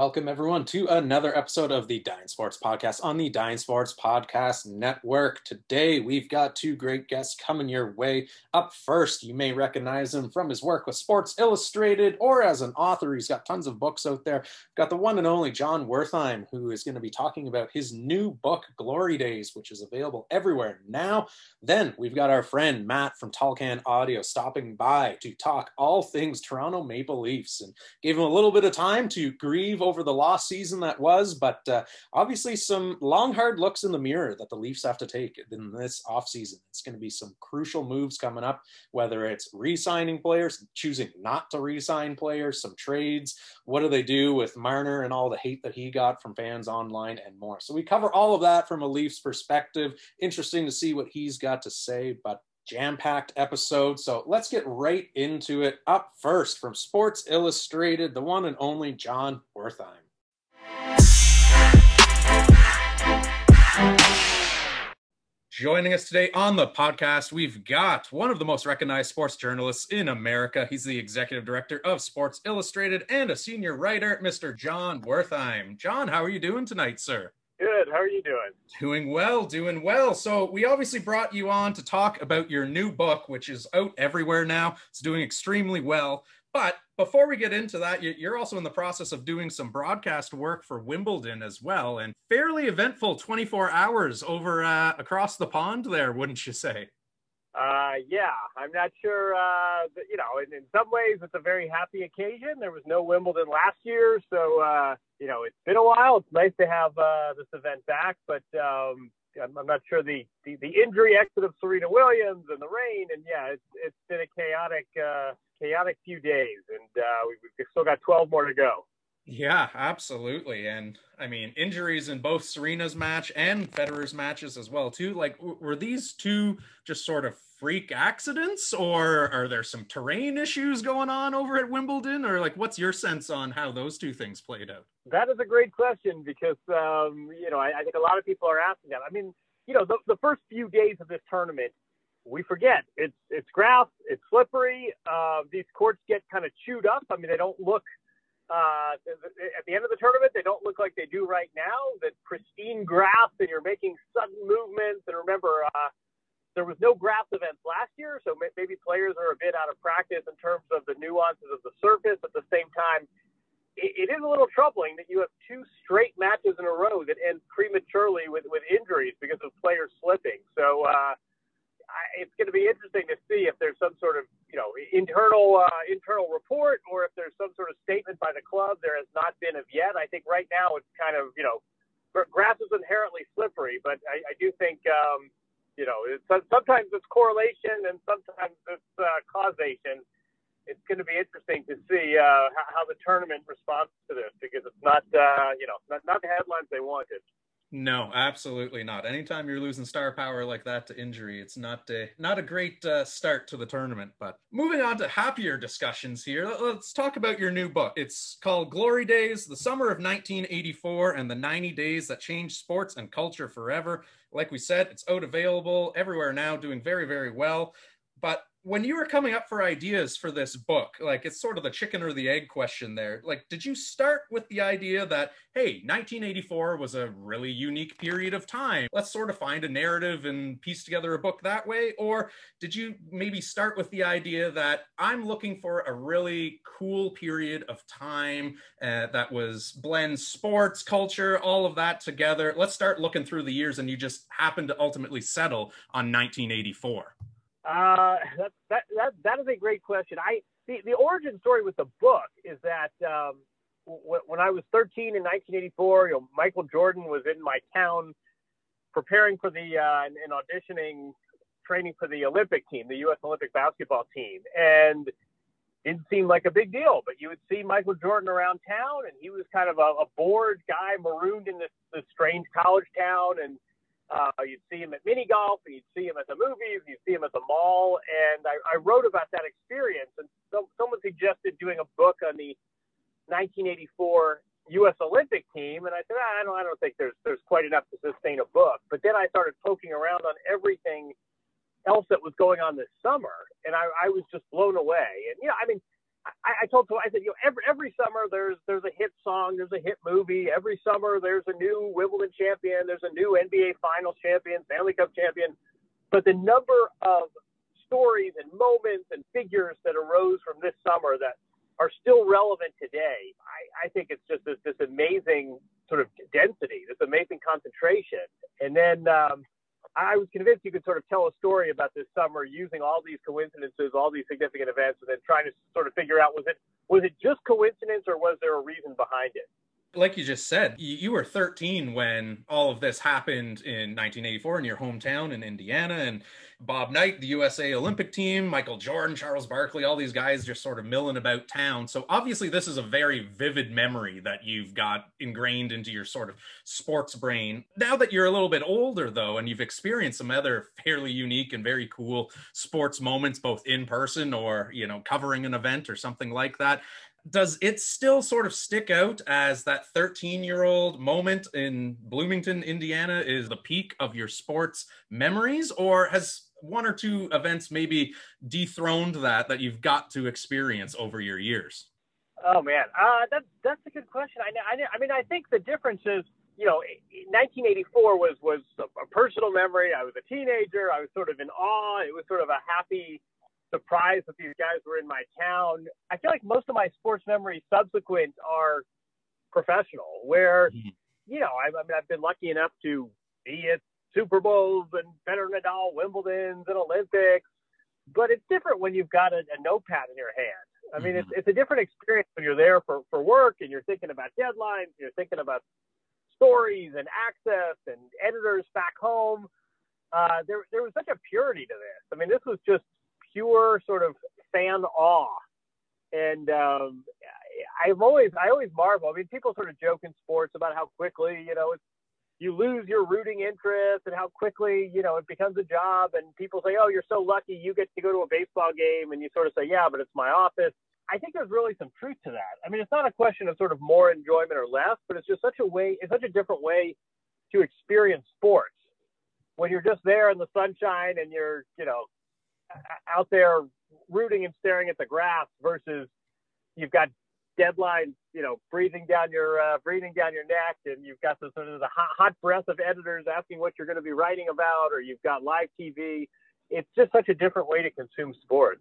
Welcome, everyone, to another episode of the Dyne Sports Podcast on the Dyne Sports Podcast Network. Today, we've got two great guests coming your way. Up first, you may recognize him from his work with Sports Illustrated or as an author. He's got tons of books out there. We've got the one and only John Wertheim, who is going to be talking about his new book, Glory Days, which is available everywhere now. Then we've got our friend Matt from Tall Can Audio stopping by to talk all things Toronto Maple Leafs, and gave him a little bit of time to grieve over the lost season that was, but obviously some long hard looks in the mirror that the Leafs have to take in this offseason. It's going to be some crucial moves coming up, whether it's re-signing players, choosing not to re-sign players, some trades, what do they do with Marner and all the hate that he got from fans online, and more. So we cover all of that from a Leafs perspective. Interesting to see what he's got to say, but jam-packed episode, so let's get right into it. Up first, from Sports Illustrated, the one and only John Wertheim. Joining us today on the podcast, we've got one of the most recognized sports journalists in America. He's the executive director of Sports Illustrated and a senior writer, Mr. John Wertheim. John, how are you doing tonight, sir? Good. How are you doing? Doing well, doing well. So we obviously brought you on to talk about your new book, which is out everywhere now. It's doing extremely well. But before we get into that, you're also in the process of doing some broadcast work for Wimbledon as well, and fairly eventful 24 hours over across the pond there, wouldn't you say? Yeah, I'm not sure, you know, in some ways it's a very happy occasion. There was no Wimbledon last year, so, you know, it's been a while. It's nice to have this event back, but I'm not sure the injury exit of Serena Williams and the rain, and yeah, it's been a chaotic few days, and we've still got 12 more to go. Yeah, absolutely. And I mean, injuries in both Serena's match and Federer's matches as well, too. Like, were these two just sort of freak accidents, or are there some terrain issues going on over at Wimbledon? Or like, what's your sense on how those two things played out? That is a great question, because, you know, I think a lot of people are asking that. I mean, you know, the first few days of this tournament, we forget it's grass, it's slippery. These courts get kind of chewed up. I mean, they don't look at the end of the tournament, they don't look like they do right now. That pristine grass, and you're making sudden movements. And remember, there was no grass events last year, so maybe players are a bit out of practice in terms of the nuances of the surface. At the same time, it is a little troubling that you have two straight matches in a row that end prematurely with injuries because of players slipping. So it's going to be interesting to see if there's some sort of, you know, internal report, or if there's some sort of statement by the club. There has not been of yet. I think right now it's kind of, you know, grass is inherently slippery, but I do think, you know, sometimes it's correlation and sometimes it's causation. It's going to be interesting to see how the tournament responds to this, because it's not, you know, not the headlines they wanted. No, absolutely not. Anytime you're losing star power like that to injury, it's not a great start to the tournament. But moving on to happier discussions here, let's talk about your new book. It's called Glory Days, the Summer of 1984 and the 90 Days That Changed Sports and Culture Forever. Like we said, it's out available everywhere now, doing very, very well. But when you were coming up for ideas for this book, like, it's sort of the chicken or the egg question there. Like, did you start with the idea that, hey, 1984 was a really unique period of time, let's sort of find a narrative and piece together a book that way? Or did you maybe start with the idea that I'm looking for a really cool period of time that was blends sports, culture, all of that together? Let's start looking through the years, and you just happened to ultimately settle on 1984. That is a great question. The origin story with the book is that when I was 13 in 1984, you know, Michael Jordan was in my town preparing for the and auditioning, training for the Olympic team, the U.S. Olympic basketball team, and didn't seem like a big deal. But you would see Michael Jordan around town, and he was kind of a bored guy marooned in this strange college town, and you'd see him at mini golf, and you'd see him at the movies, you'd see him at the mall. And I wrote about that experience. And someone suggested doing a book on the 1984 U.S. Olympic team. And I said, I don't think there's quite enough to sustain a book. But then I started poking around on everything else that was going on this summer, and I was just blown away. And, you know, I mean, I told someone, I said, you know, every summer there's a hit song, there's a hit movie. Every summer there's a new Wimbledon champion, there's a new NBA Finals champion, Stanley Cup champion. But the number of stories and moments and figures that arose from this summer that are still relevant today, I think it's just this amazing sort of density, this amazing concentration. And then I was convinced you could sort of tell a story about this summer using all these coincidences, all these significant events, and then trying to sort of figure out, was it just coincidence or was there a reason behind it? Like you just said, you were 13 when all of this happened in 1984 in your hometown in Indiana, and Bob Knight, the USA Olympic team, Michael Jordan, Charles Barkley, all these guys just sort of milling about town. So obviously this is a very vivid memory that you've got ingrained into your sort of sports brain. Now that you're a little bit older though, and you've experienced some other fairly unique and very cool sports moments, both in person or, you know, covering an event or something like that, does it still sort of stick out as that 13-year-old moment in Bloomington, Indiana is the peak of your sports memories, or has one or two events maybe dethroned that you've got to experience over your years? Oh man, that's a good question. I mean, I think the difference is, you know, 1984 was a personal memory. I was a teenager. I was sort of in awe. It was sort of a happy surprised that these guys were in my town. I feel like most of my sports memories subsequent are professional, where, you know, I mean, I've been lucky enough to be at Super Bowls and Federer, Nadal, Wimbledons and Olympics, but it's different when you've got a notepad in your hand. I mean, it's a different experience when you're there for work and you're thinking about deadlines, and you're thinking about stories and access and editors back home. There was such a purity to this. I mean, this was just pure sort of fan awe, and I always marvel. I mean, people sort of joke in sports about how quickly, you know, you lose your rooting interest and how quickly, you know, it becomes a job. And people say, "Oh, you're so lucky, you get to go to a baseball game," and you sort of say, "Yeah, but it's my office." I think there's really some truth to that. I mean, it's not a question of sort of more enjoyment or less, but it's just it's such a different way to experience sports when you're just there in the sunshine and you're, you know, out there rooting and staring at the grass versus you've got deadlines, you know, breathing down your neck, and you've got the sort of the hot breath of editors asking what you're going to be writing about, or you've got live TV. It's just such a different way to consume sports.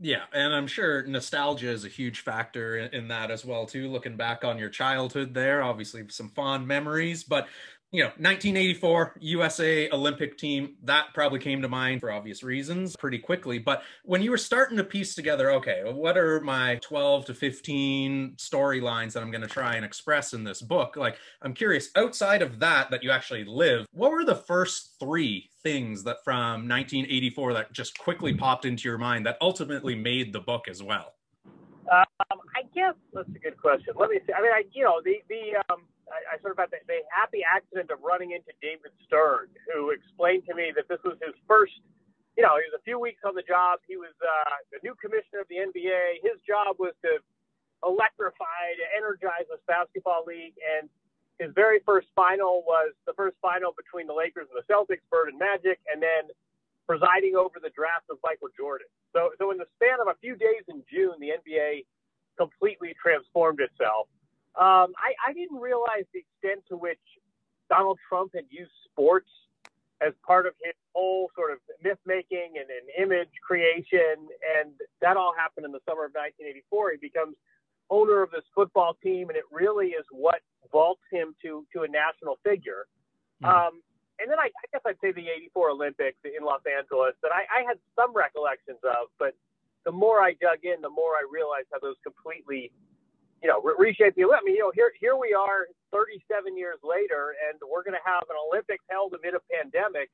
Yeah, and I'm sure nostalgia is a huge factor in that as well too, looking back on your childhood there, obviously some fond memories, but you know, 1984 USA Olympic team, that probably came to mind for obvious reasons pretty quickly. But when you were starting to piece together, okay, what are my 12 to 15 storylines that I'm going to try and express in this book? Like, I'm curious, outside of that you actually live, what were the first three things that from 1984 that just quickly popped into your mind that ultimately made the book as well? I guess that's a good question. Let me see. I mean, I sort of had the happy accident of running into David Stern, who explained to me that this was his first, you know, he was a few weeks on the job. He was the new commissioner of the NBA. His job was to electrify, to energize this basketball league. And his very first final was the first final between the Lakers and the Celtics, Bird and Magic, and then presiding over the draft of Michael Jordan. So in the span of a few days in June, the NBA completely transformed itself. I didn't realize the extent to which Donald Trump had used sports as part of his whole sort of myth-making and image creation, and that all happened in the summer of 1984. He becomes owner of this football team, and it really is what vaults him to a national figure. And then I guess I'd say the 84 Olympics in Los Angeles that I had some recollections of, but the more I dug in, the more I realized how those completely, you know, reshape the Olympics. I mean, you know, here we are 37 years later, and we're going to have an Olympics held amid a pandemic,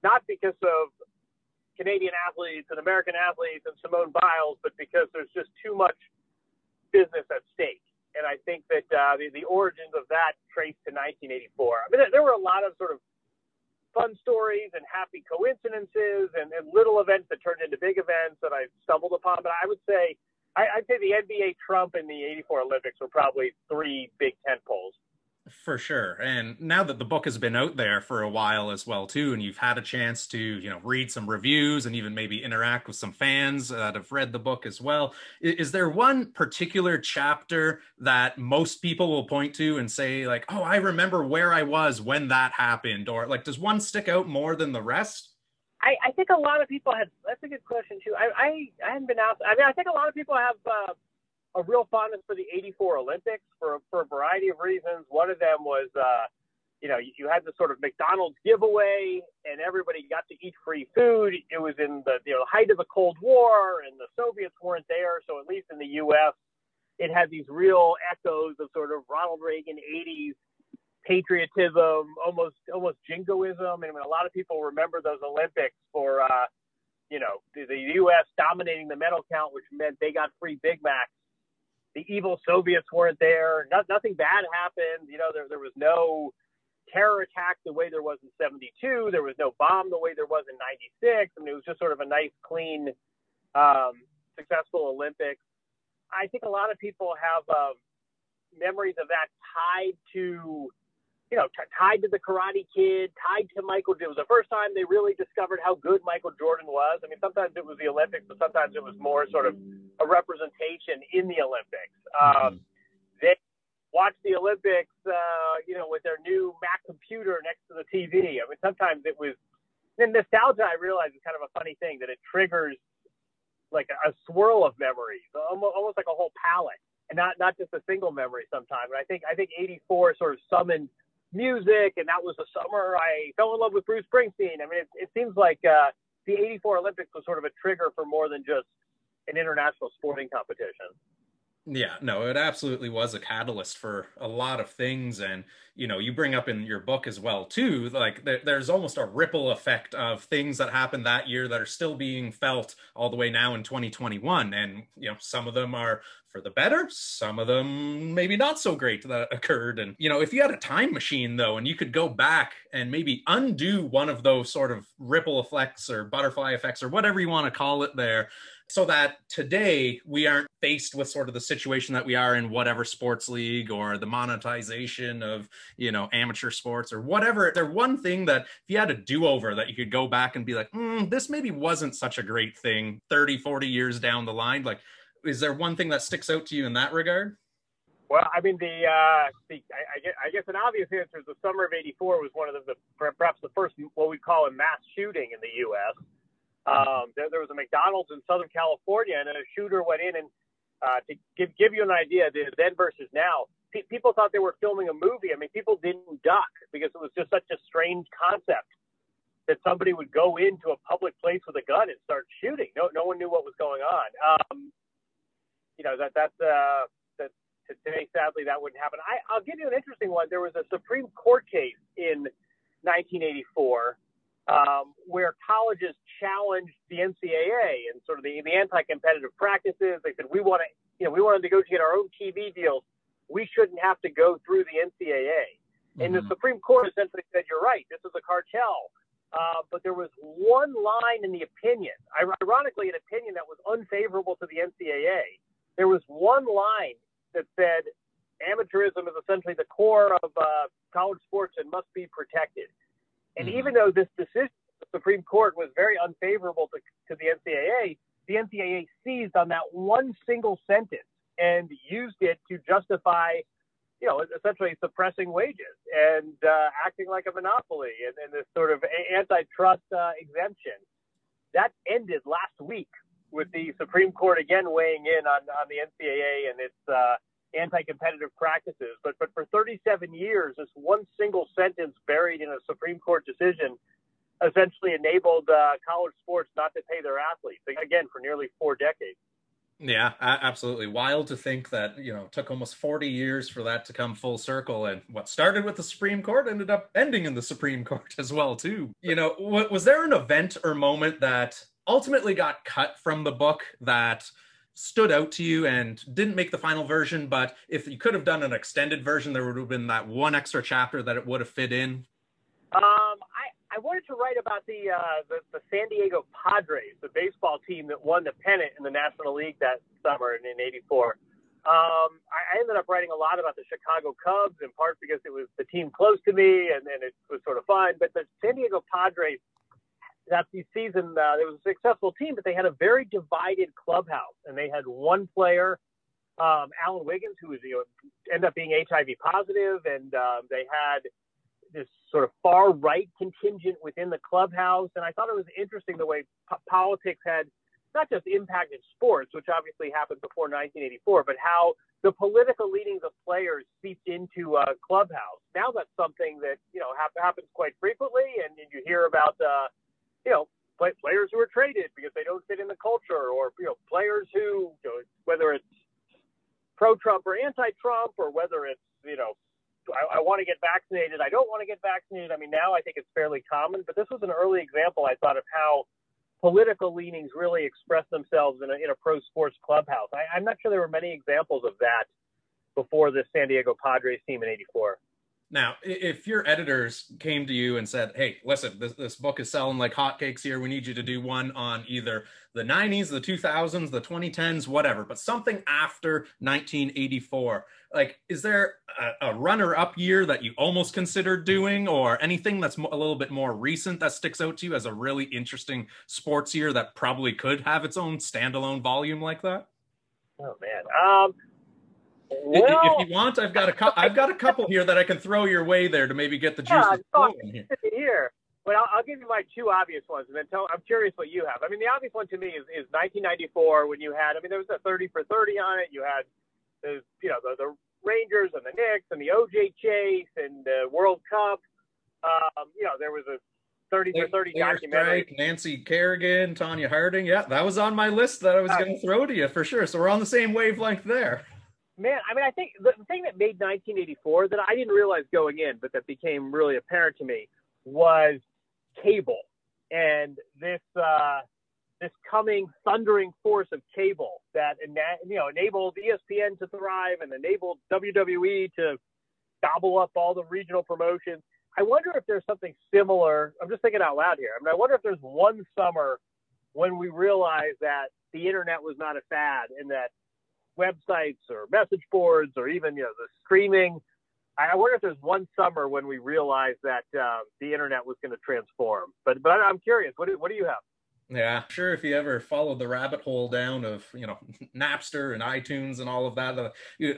not because of Canadian athletes and American athletes and Simone Biles, but because there's just too much business at stake. And I think that the origins of that trace to 1984. I mean, there were a lot of sort of fun stories and happy coincidences and little events that turned into big events that I stumbled upon, but I would say I'd say the NBA Trump and the 84 Olympics were probably three big tent poles. For sure. And now that the book has been out there for a while as well, too, and you've had a chance to, you know, read some reviews and even maybe interact with some fans that have read the book as well. Is there one particular chapter that most people will point to and say, like, oh, I remember where I was when that happened? Or like, does one stick out more than the rest? I think a lot of people have, that's a good question, too. I hadn't been out. I mean, I think a lot of people have a real fondness for the 84 Olympics for a variety of reasons. One of them was, you know, you had this sort of McDonald's giveaway and everybody got to eat free food. It was in the, you know, the height of the Cold War and the Soviets weren't there. So at least in the U.S., it had these real echoes of sort of Ronald Reagan 80s patriotism, almost jingoism. And I mean, a lot of people remember those Olympics for, you know, the U.S. dominating the medal count, which meant they got free Big Macs. The evil Soviets weren't there. Nothing bad happened. You know, there was no terror attack the way there was in 72. There was no bomb the way there was in 96. I mean, it was just sort of a nice, clean, successful Olympics. I think a lot of people have memories of that tied to, you know, tied to the Karate Kid, tied to Michael. It was the first time they really discovered how good Michael Jordan was. I mean, sometimes it was the Olympics, but sometimes it was more sort of a representation in the Olympics. They watched the Olympics, you know, with their new Mac computer next to the TV. I mean, sometimes it was, and nostalgia, I realize, is kind of a funny thing, that it triggers like a swirl of memories, almost like a whole palette, and not just a single memory sometimes. And I think 84 sort of summoned music, and that was the summer I fell in love with Bruce Springsteen. I mean, it seems like the 84 Olympics was sort of a trigger for more than just an international sporting competition. Yeah, no, it absolutely was a catalyst for a lot of things. And, you know, you bring up in your book as well, too, like there's almost a ripple effect of things that happened that year that are still being felt all the way now in 2021. And, you know, some of them are for the better, some of them maybe not so great that occurred. And, you know, if you had a time machine, though, and you could go back and maybe undo one of those sort of ripple effects or butterfly effects or whatever you want to call it there, so that today we aren't faced with sort of the situation that we are in, whatever sports league or the monetization of, you know, amateur sports or whatever. They're one thing that if you had a do-over that you could go back and be like, this maybe wasn't such a great thing 30, 40 years down the line. Like, is there one thing that sticks out to you in that regard? Well, I mean, I guess an obvious answer is the summer of 84 was one of the perhaps the first, what we call a mass shooting in the U.S. There was a McDonald's in Southern California, and a shooter went in, and to give you an idea, the then versus now, people thought they were filming a movie. I mean, people didn't duck because it was just such a strange concept that somebody would go into a public place with a gun and start shooting. No one knew what was going on. You know, that today, sadly, that wouldn't happen. I'll give you an interesting one. There was a Supreme Court case in 1984. Where colleges challenged the NCAA and sort of the anti-competitive practices. They said, we want to negotiate our own TV deals. We shouldn't have to go through the NCAA. And the Supreme Court essentially said, you're right, this is a cartel. But there was one line in the opinion, ironically, an opinion that was unfavorable to the NCAA. There was one line that said, amateurism is essentially the core of college sports and must be protected. And even though this decision of the Supreme Court was very unfavorable to the NCAA seized on that one single sentence and used it to justify, you know, essentially suppressing wages and acting like a monopoly and this sort of antitrust exemption. That ended last week with the Supreme Court again weighing in on the NCAA and its anti-competitive practices, but for 37 years, this one single sentence buried in a Supreme Court decision essentially enabled college sports not to pay their athletes, again, for nearly 4 decades. Yeah, absolutely. Wild to think that, you know, it took almost 40 years for that to come full circle. And what started with the Supreme Court ended up ending in the Supreme Court as well, too. You know, was there an event or moment that ultimately got cut from the book that stood out to you and didn't make the final version, but if you could have done an extended version, there would have been that one extra chapter that it would have fit in? I wanted to write about the San Diego Padres, the baseball team that won the pennant in the National League that summer in 84. I ended up writing a lot about the Chicago Cubs, in part because it was the team close to me, and it was sort of fun. But the San Diego Padres, that season, it was a successful team, but they had a very divided clubhouse. And they had one player, Alan Wiggins, who was, ended up being HIV positive. And they had this sort of far-right contingent within the clubhouse. And I thought it was interesting the way politics had not just impacted sports, which obviously happened before 1984, but how the political leanings of players seeped into a clubhouse. Now that's something that, happens quite frequently. And you hear about, players who are traded because they don't fit in the culture, or, players who, whether it's pro-Trump or anti-Trump, or whether it's, I want to get vaccinated, I don't want to get vaccinated. I mean, now I think it's fairly common, but this was an early example, I thought, of how political leanings really express themselves in a pro sports clubhouse. I'm not sure there were many examples of that before the San Diego Padres team in 84. Now, if your editors came to you and said, hey, listen, this book is selling like hotcakes here. We need you to do one on either the 90s, the 2000s, the 2010s, whatever, but something after 1984. Like, is there a runner-up year that you almost considered doing, or anything that's a little bit more recent that sticks out to you as a really interesting sports year that probably could have its own standalone volume like that? Oh, man. Well, if you want, I've got a couple here that I can throw your way there to maybe get the juices flowing here. But I'll give you my two obvious ones, and then I'm curious what you have. I mean, the obvious one to me is 1994, when you had, there was a 30 for 30 on it. You had, the Rangers and the Knicks and the OJ chase and the World Cup. There was a 30 for 30 documentary. Strike, Nancy Kerrigan, Tonya Harding. Yeah, that was on my list that I was going to throw to you for sure. So we're on the same wavelength there. Man, I think the thing that made 1984 that I didn't realize going in, but that became really apparent to me, was cable. And this coming thundering force of cable that enabled ESPN to thrive and enabled WWE to gobble up all the regional promotions. I wonder if there's something similar. I'm just thinking out loud here. I wonder if there's one summer when we realized that the internet was not a fad, and that websites or message boards or even the streaming. I wonder if there's one summer when we realized that the internet was going to transform. But I'm curious, what do you have? Yeah, sure. If you ever followed the rabbit hole down of Napster and iTunes and all of that,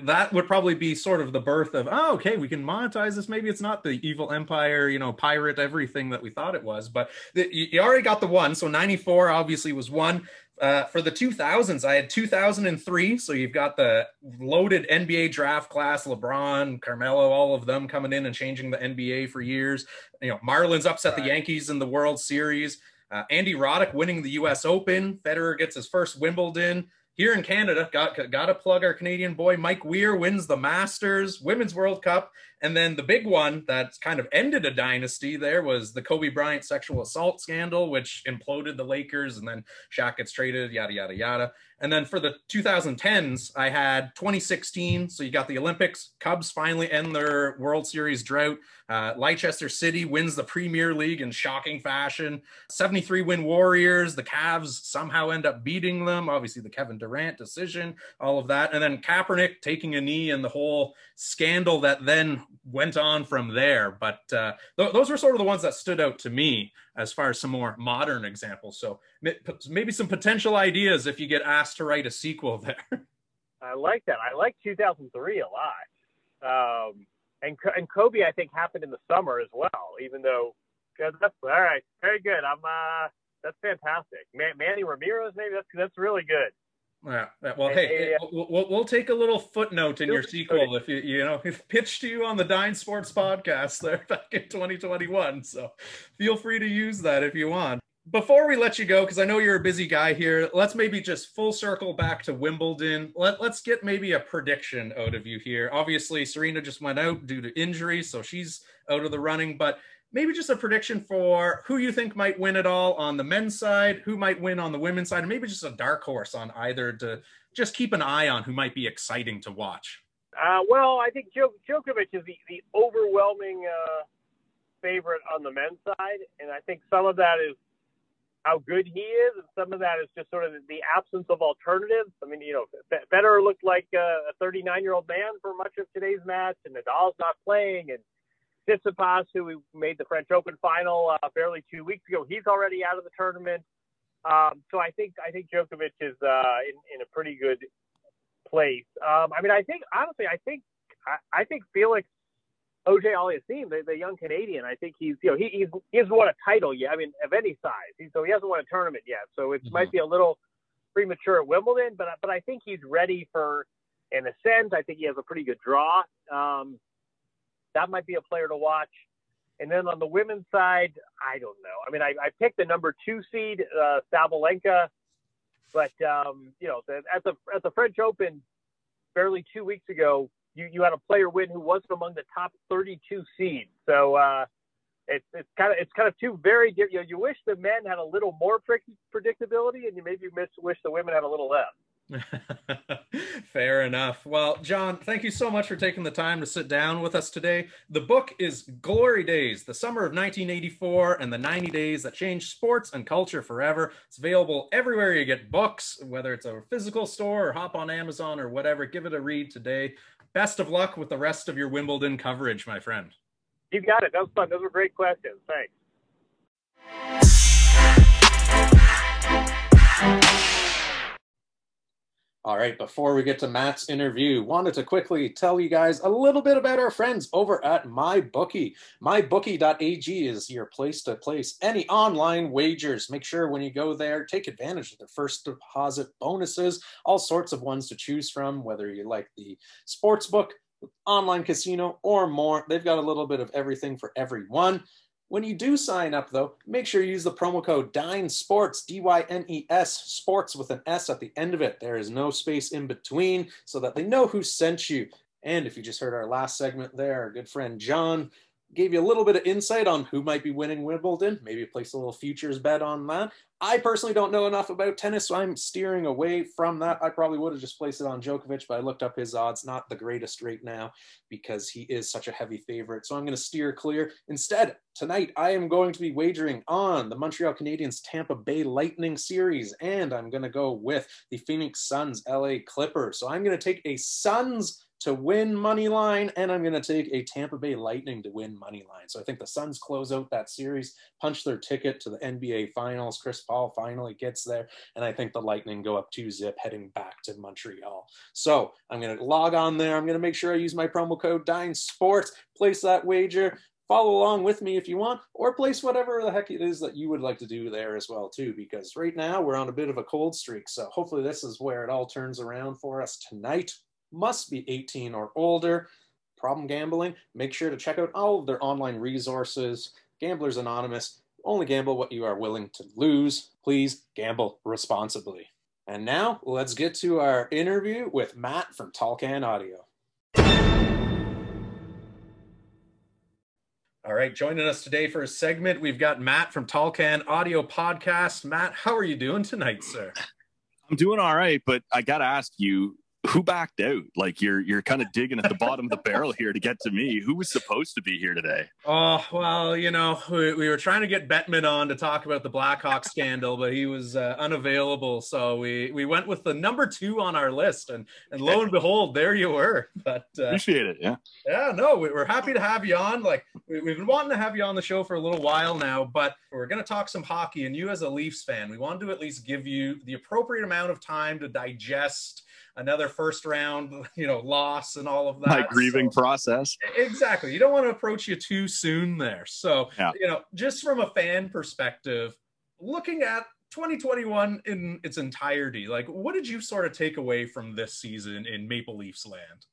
that would probably be sort of the birth of, okay, we can monetize this. Maybe it's not the evil empire, pirate everything that we thought it was. But you already got the one. So 94 obviously was one. For the 2000s, I had 2003. So you've got the loaded NBA draft class, LeBron, Carmelo, all of them coming in and changing the NBA for years. Marlins upset the Yankees in the World Series. Andy Roddick winning the U.S. Open. Federer gets his first Wimbledon. Here in Canada, got to plug our Canadian boy, Mike Weir wins the Masters, Women's World Cup. And then the big one that's kind of ended a dynasty there was the Kobe Bryant sexual assault scandal, which imploded the Lakers, and then Shaq gets traded, yada, yada, yada. And then for the 2010s, I had 2016. So you got the Olympics, Cubs finally end their World Series drought. Leicester City wins the Premier League in shocking fashion. 73-win Warriors, the Cavs somehow end up beating them. Obviously, the Kevin Durant decision, all of that. And then Kaepernick taking a knee and the whole scandal that then went on from there. But those were sort of the ones that stood out to me as far as some more modern examples. So maybe some potential ideas if you get asked to write a sequel there. I like that. I like 2003 a lot. And Kobe, I think, happened in the summer as well, even though that's all right. Very good. That's fantastic. Manny Ramirez, maybe that's really good. Yeah. Well, hey, we'll take a little footnote in your sequel if if pitched to you on the Dyne Sports podcast there back in 2021. So feel free to use that if you want. Before we let you go, because I know you're a busy guy here, let's maybe just full circle back to Wimbledon. Let's get maybe a prediction out of you here. Obviously, Serena just went out due to injury, so she's out of the running. But maybe just a prediction for who you think might win it all on the men's side, who might win on the women's side, and maybe just a dark horse on either to just keep an eye on who might be exciting to watch. Well, I think Djokovic is the overwhelming favorite on the men's side, and I think some of that is how good he is, and some of that is just sort of the absence of alternatives. I mean, you know, Federer looked like a 39-year-old man for much of today's match, and Nadal's not playing, and Tsitsipas, who made the French Open final barely 2 weeks ago, he's already out of the tournament. So I think Djokovic is in a pretty good place. I mean, I think honestly, I think Felix O.J. Aliassime, the young Canadian, I think he hasn't won a title yet. I mean, of any size. So he hasn't won a tournament yet. So it might be a little premature at Wimbledon, but I think he's ready for an ascent. I think he has a pretty good draw. That might be a player to watch. And then on the women's side, I don't know. I mean, I picked the number 2 seed, Sabalenka, but you know, at the French Open barely 2 weeks ago, you had a player win who wasn't among the top 32 seeds. So it's kind of two very different. You know, you wish the men had a little more predictability, and you maybe wish the women had a little less. Fair enough. Well, John, thank you so much for taking the time to sit down with us today. The book is Glory Days, the Summer of 1984 and the 90 Days that Changed Sports and Culture Forever. It's available everywhere you get books, whether it's a physical store or hop on Amazon or whatever. Give it a read today. Best of luck with the rest of your Wimbledon coverage, my friend. You got it. That was fun. Those were great questions. Thanks. All right, before we get to Matt's interview, wanted to quickly tell you guys a little bit about our friends over at MyBookie. MyBookie.ag is your place to place any online wagers. Make sure when you go there, take advantage of their first deposit bonuses, all sorts of ones to choose from, whether you like the sportsbook, online casino, or more. They've got a little bit of everything for everyone. When you do sign up, though, make sure you use the promo code Dyne Sports, DYNES, sports with an S at the end of it. There is no space in between, so that they know who sent you. And if you just heard our last segment there, our good friend John gave you a little bit of insight on who might be winning Wimbledon, maybe place a little futures bet on that. I personally don't know enough about tennis, so I'm steering away from that. I probably would have just placed it on Djokovic, but I looked up his odds, not the greatest right now because he is such a heavy favorite. So I'm going to steer clear. Instead, tonight, I am going to be wagering on the Montreal Canadiens Tampa Bay Lightning series, and I'm going to go with the Phoenix Suns LA Clippers. So I'm going to take a Suns to win money line, and I'm going to take a Tampa Bay Lightning to win money line. So I think the Suns close out that series, punch their ticket to the NBA Finals. Chris Paul finally gets there, and I think the Lightning go up 2-0 heading back to Montreal. So I'm going to log on there. I'm going to make sure I use my promo code Dyne Sports, place that wager. Follow along with me if you want, or place whatever the heck it is that you would like to do there as well, too, because right now we're on a bit of a cold streak. So hopefully this is where it all turns around for us tonight. Must be 18 or older. Problem gambling? Make sure to check out all of their online resources. Gamblers Anonymous. Only gamble what you are willing to lose. Please gamble responsibly. And now let's get to our interview with Matt from Tall Can Audio. All right, joining us today for a segment, we've got Matt from Tall Can Audio Podcast. Matt, how are you doing tonight, sir? I'm doing all right, but I got to ask you, who backed out? Like you're kind of digging at the bottom of the barrel here to get to me. Who was supposed to be here today? Oh, well, you know, we were trying to get Bettman on to talk about the Blackhawk scandal, but he was unavailable. So we went with the number 2 on our list, and lo and behold, there you were. But appreciate it. Yeah. Yeah, no, we're happy to have you on. Like we've been wanting to have you on the show for a little while now, but we're going to talk some hockey, and you as a Leafs fan, we wanted to at least give you the appropriate amount of time to digest another first round, you know, loss and all of that. My grieving process. Exactly. You don't want to approach you too soon there. So, yeah, you know, just from a fan perspective, looking at 2021 in its entirety, like what did you sort of take away from this season in Maple Leafs land?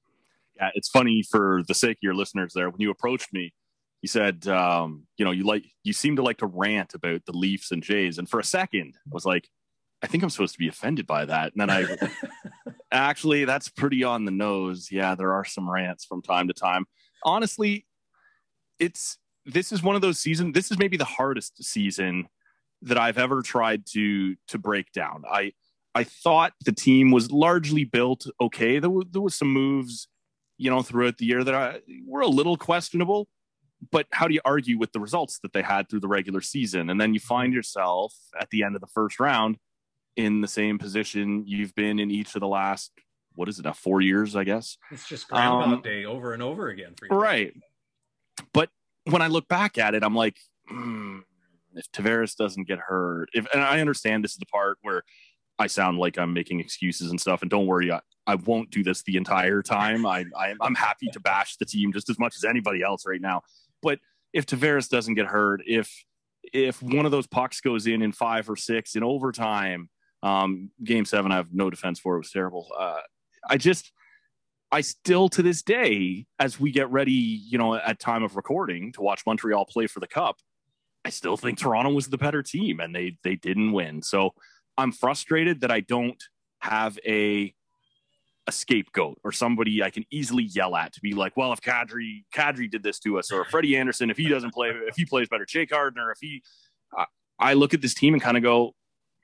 Yeah, it's funny for the sake of your listeners there. When you approached me, you said, you know, you seem to like to rant about the Leafs and Jays. And for a second, I was like, I think I'm supposed to be offended by that. And then I actually, that's pretty on the nose. Yeah, there are some rants from time to time. Honestly, this is one of those seasons. This is maybe the hardest season that I've ever tried to break down. I thought the team was largely built okay. There were some moves, you know, throughout the year that were a little questionable, But how do you argue with the results that they had through the regular season? And then you find yourself at the end of the first round in the same position you've been in each of the last, what is it now, 4 years, I guess. It's just Groundhog Day over and over again. For you. Right. But when I look back at it, I'm like, if Tavares doesn't get hurt, and I understand this is the part where I sound like I'm making excuses and stuff. And don't worry, I won't do this the entire time. I'm happy to bash the team just as much as anybody else right now. But if Tavares doesn't get hurt, if one of those pucks goes in 5 or 6 in overtime, Game 7, I have no defense for it. It was terrible. I still to this day, as we get ready, at time of recording to watch Montreal play for the Cup, I still think Toronto was the better team and they didn't win. So I'm frustrated that I don't have a scapegoat or somebody I can easily yell at to be like, well, if Kadri did this to us, or Freddie Anderson, if he doesn't play, if he plays better, Jake Gardner, I look at this team and kind of go,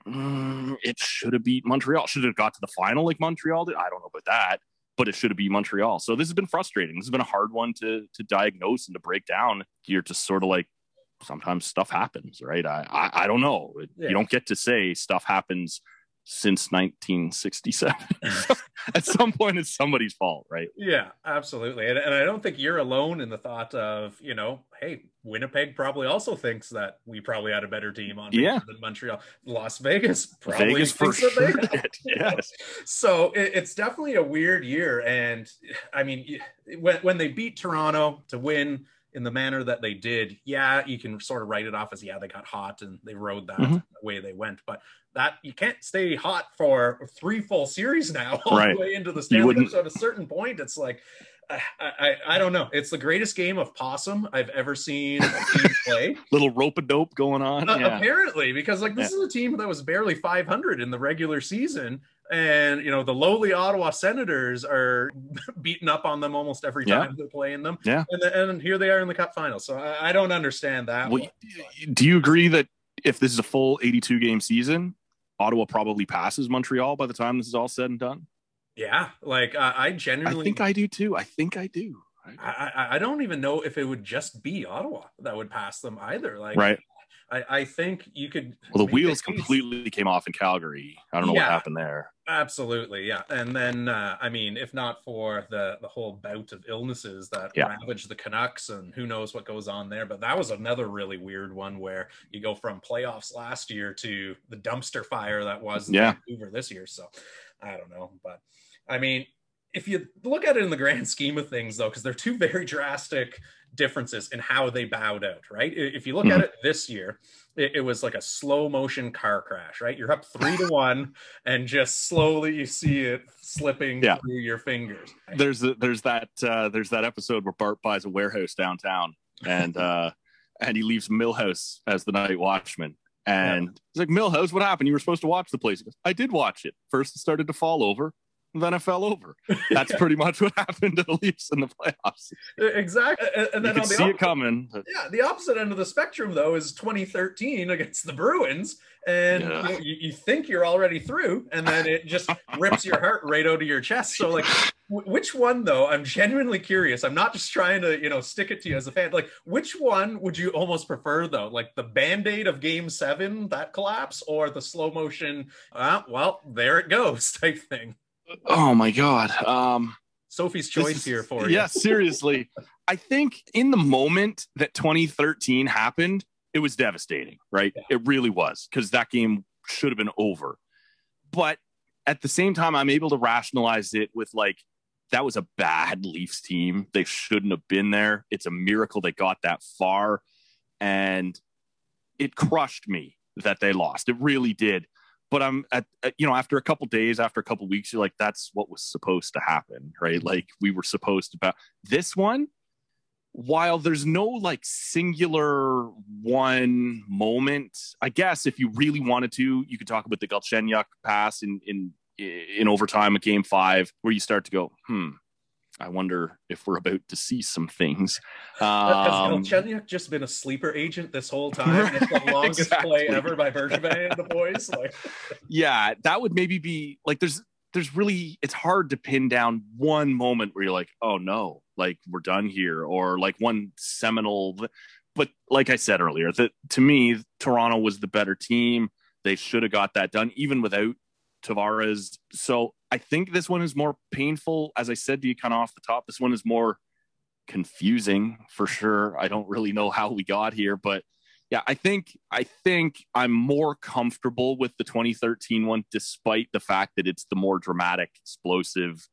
it should have beat Montreal. Should have got to the final like Montreal did. I don't know about that, but it should have beat Montreal. So this has been frustrating. This has been a hard one to diagnose and to break down. You're just sort of like, sometimes stuff happens, right? I don't know. Yeah. You don't get to say stuff happens since 1967. At some point it's somebody's fault, right? Yeah, absolutely. And I don't think you're alone in the thought of, hey, Winnipeg probably also thinks that we probably had a better team on than Montreal. Las Vegas probably thinks that they had it. Yes. So it's definitely a weird year. And I mean, when they beat Toronto to win in the manner that they did, you can sort of write it off as, they got hot and they rode that the way they went. But that, you can't stay hot for 3 full series now, all the way into the Stanley Cup. So at a certain point, it's like, I don't know. It's the greatest game of possum I've ever seen a team play. Little rope-a-dope going on. Apparently, because this is a team that was barely 500 in the regular season. And, the lowly Ottawa Senators are beaten up on them almost every time they're playing them. Yeah. And here they are in the Cup final. So I don't understand that. Well, do you agree that if this is a full 82-game season, Ottawa probably passes Montreal by the time this is all said and done? Yeah. I genuinely... I think I do, too. I think I do. I don't even know if it would just be Ottawa that would pass them either. I think you could... Well, the wheels completely came off in Calgary. I don't know what happened there. Absolutely, yeah. And then, if not for the whole bout of illnesses that ravaged the Canucks, and who knows what goes on there, but that was another really weird one where you go from playoffs last year to the dumpster fire that was Vancouver this year. So, I don't know. But, if you look at it in the grand scheme of things, though, because they're 2 very drastic differences in how they bowed out, right? If you look at it this year, it was like a slow motion car crash, right? You're up 3-1 and just slowly you see it slipping through your fingers. Right? There's that episode where Bart buys a warehouse downtown and and he leaves Milhouse as the night watchman. And he's like, Milhouse, what happened? You were supposed to watch the place. He goes, I did watch it. First, it started to fall over. Then I fell over. That's pretty much what happened to the Leafs in the playoffs. Exactly. And then you can see it coming. Yeah, the opposite end of the spectrum, though, is 2013 against the Bruins. And you think you're already through, and then it just rips your heart right out of your chest. So, which one, though? I'm genuinely curious. I'm not just trying to, stick it to you as a fan. Which one would you almost prefer, though? The Band-Aid of Game 7, that collapse, or the slow motion, there it goes type thing? Oh my God. Sophie's choice here for you. Yeah, seriously. I think in the moment that 2013 happened, it was devastating, right? Yeah. It really was, because that game should have been over. But at the same time, I'm able to rationalize it with that was a bad Leafs team. They shouldn't have been there. It's a miracle they got that far. And it crushed me that they lost. It really did. But I'm after a couple days, after a couple weeks, you're like, that's what was supposed to happen, right? We were supposed to this one. While there's no singular one moment, I guess if you really wanted to, you could talk about the Galchenyuk pass in overtime at Game 5, where you start to go, I wonder if we're about to see some things. Has Galchenyuk just been a sleeper agent this whole time? Right, it's the longest play ever by Bergevin and the boys. That would maybe be there's there's really, it's hard to pin down one moment where you're like, oh no, like we're done here, or like one seminal. But like I said earlier, that to me, Toronto was the better team. They should have got that done even without Tavares. So I think this one is more painful. As I said to you kind of off the top, this one is more confusing for sure. I don't really know how we got here, but yeah, I think I'm more comfortable with the 2013 one, despite the fact that it's the more dramatic, explosive,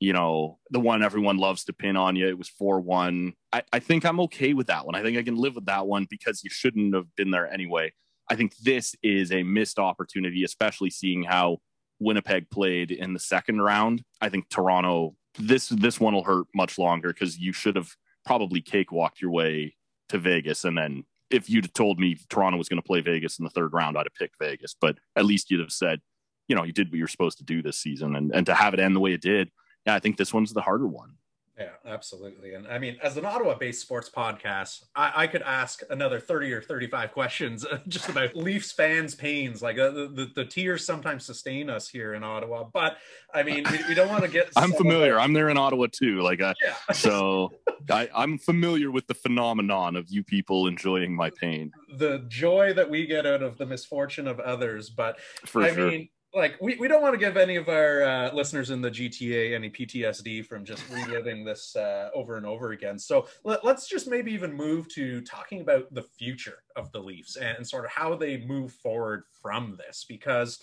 you know, the one everyone loves to pin on you. It was 4-1. I think I'm okay with that one. I think I can live with that one because you shouldn't have been there anyway. I think this is a missed opportunity, especially seeing how Winnipeg played in the second round. I think Toronto, this one will hurt much longer because you should have probably cakewalked your way to Vegas, and then if you'd have told me Toronto was going to play Vegas in the third round, I'd have picked Vegas. But at least you'd have said, you know, you did what you're supposed to do this season. And to have it end the way it did, yeah, I think this one's the harder one. Yeah, absolutely. And I mean, as an Ottawa-based sports podcast, I could ask another 30 or 35 questions just about Leafs fans' pains. Like the tears sometimes sustain us here in Ottawa. But I mean, we don't want to get... I'm familiar. I'm there in Ottawa too. Like, yeah. So I'm familiar with the phenomenon of you people enjoying my pain. The joy that we get out of the misfortune of others. But I mean... Like, we don't want to give any of our listeners in the GTA any PTSD from just reliving this over and over again. So let's just maybe even move to talking about the future of the Leafs and sort of how they move forward from this. Because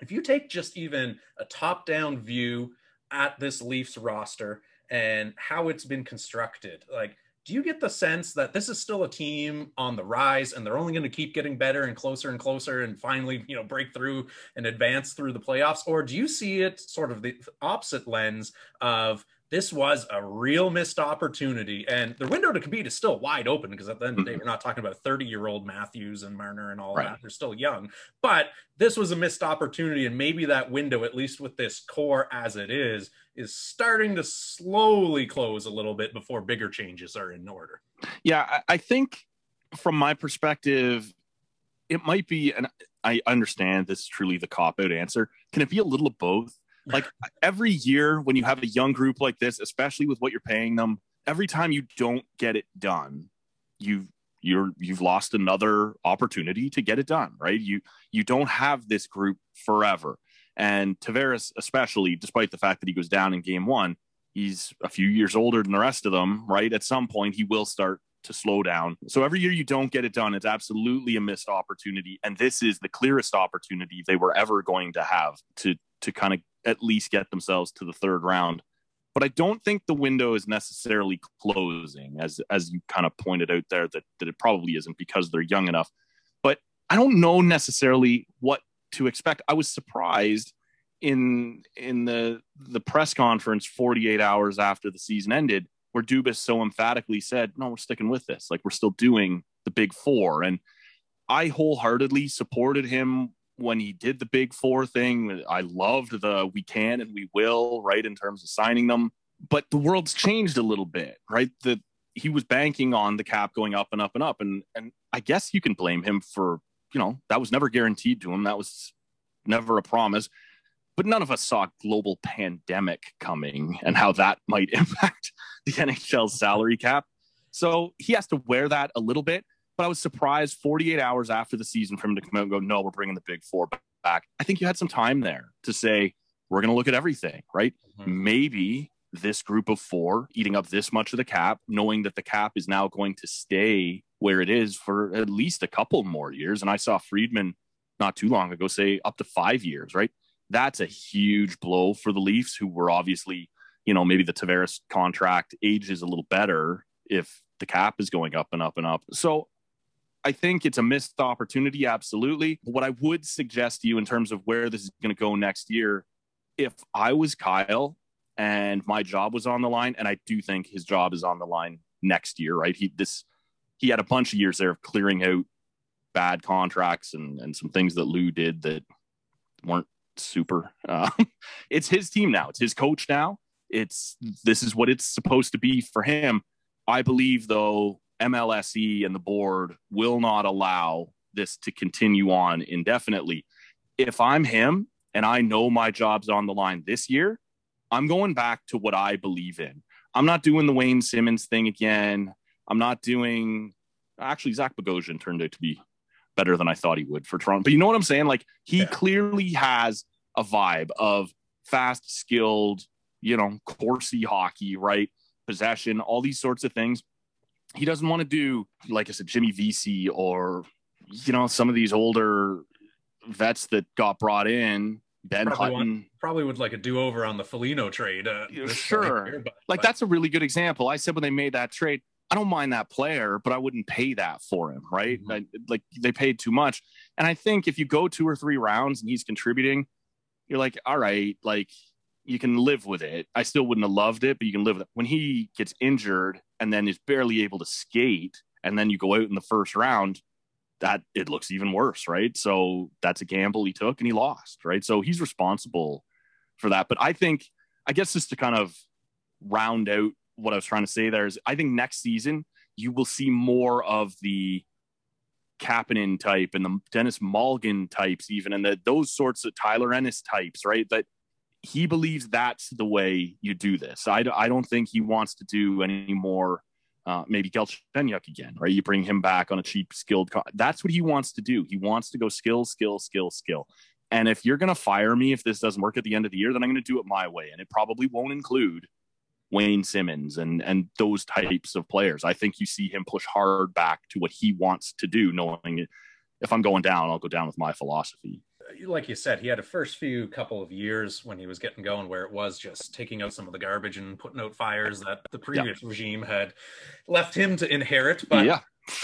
if you take just even a top-down view at this Leafs roster and how it's been constructed, like, do you get the sense that this is still a team on the rise and they're only going to keep getting better and closer and finally, you know, break through and advance through the playoffs? Or do you see it sort of the opposite lens of this was a real missed opportunity and the window to compete is still wide open, because at the end of the day, we're not talking about 30-year-old Matthews and Marner and all right. that. They're still young, but this was a missed opportunity. And maybe that window, at least with this core as it is starting to slowly close a little bit before bigger changes are in order. Yeah, I think from my perspective, it might be, and I understand this is truly the cop-out answer, can it be a little of both? Like every year when you have a young group like this, especially with what you're paying them, every time you don't get it done, you've lost another opportunity to get it done, right? You don't have this group forever. And Tavares, especially, despite the fact that he goes down in game 1, he's a few years older than the rest of them, right? At some point, he will start to slow down. So every year you don't get it done, it's absolutely a missed opportunity. And this is the clearest opportunity they were ever going to have to kind of at least get themselves to the third round. But I don't think the window is necessarily closing, as you kind of pointed out there, that it probably isn't because they're young enough. But I don't know necessarily what to expect. I was surprised in the press conference 48 hours after the season ended, where Dubas so emphatically said, no, we're sticking with this. Like, we're still doing the big four. And I wholeheartedly supported him when he did the big four thing. I loved the we can and we will, right, in terms of signing them. But the world's changed a little bit, right? That he was banking on the cap going up and up and up. And I guess you can blame him for, you know, that was never guaranteed to him. That was never a promise. But none of us saw a global pandemic coming and how that might impact the NHL's salary cap. So he has to wear that a little bit. But I was surprised 48 hours after the season for him to come out and go, no, we're bringing the big four back. I think you had some time there to say, we're going to look at everything, right? Mm-hmm. Maybe this group of four eating up this much of the cap, knowing that the cap is now going to stay where it is for at least a couple more years. And I saw Friedman not too long ago say up to 5 years, right? That's a huge blow for the Leafs, who were obviously, you know, maybe the Tavares contract ages a little better if the cap is going up and up and up. So I think it's a missed opportunity, absolutely. What I would suggest to you in terms of where this is going to go next year, if I was Kyle and my job was on the line, and I do think his job is on the line next year, right? He had a bunch of years there of clearing out bad contracts and some things that Lou did that weren't super. It's his team now. It's his coach now. This is what it's supposed to be for him. I believe, though, MLSE and the board will not allow this to continue on indefinitely. If I'm him, and I know my job's on the line this year, I'm going back to what I believe in. I'm not doing the Wayne Simmons thing again. I'm not doing, actually, Zach Bogosian turned out to be better than I thought he would for Toronto. But you know what I'm saying? Like, he clearly has a vibe of fast, skilled, you know, coursey hockey, right? Possession, all these sorts of things. He doesn't want to do, like I said, Jimmy Vesey or, you know, some of these older vets that got brought in. Ben Hutton. Probably would like a do-over on the Foligno trade. Sure. Year, but that's a really good example. I said when they made that trade, I don't mind that player, but I wouldn't pay that for him, right? Mm-hmm. Like they paid too much. And I think if you go 2 or 3 rounds and he's contributing, you're like, all right, like you can live with it. I still wouldn't have loved it, but you can live with it. When he gets injured and then is barely able to skate and then you go out in the first round, that it looks even worse, right? So that's a gamble he took and he lost, right? So he's responsible for that. But I think, I guess just to kind of round out what I was trying to say there is, I think next season you will see more of the Kapanen type and the Dennis Malgin types even, and those sorts of Tyler Ennis types, right? That he believes that's the way you do this. I don't think he wants to do any more maybe Galchenyuk again, right? You bring him back on a cheap skilled that's what he wants to do. He wants to go skill. And if you're going to fire me, if this doesn't work at the end of the year, then I'm going to do it my way. And it probably won't include Wayne Simmons and those types of players. I think you see him push hard back to what he wants to do, knowing if I'm going down, I'll go down with my philosophy. Like you said, he had a first few couple of years when he was getting going where it was just taking out some of the garbage and putting out fires that the previous regime had left him to inherit. But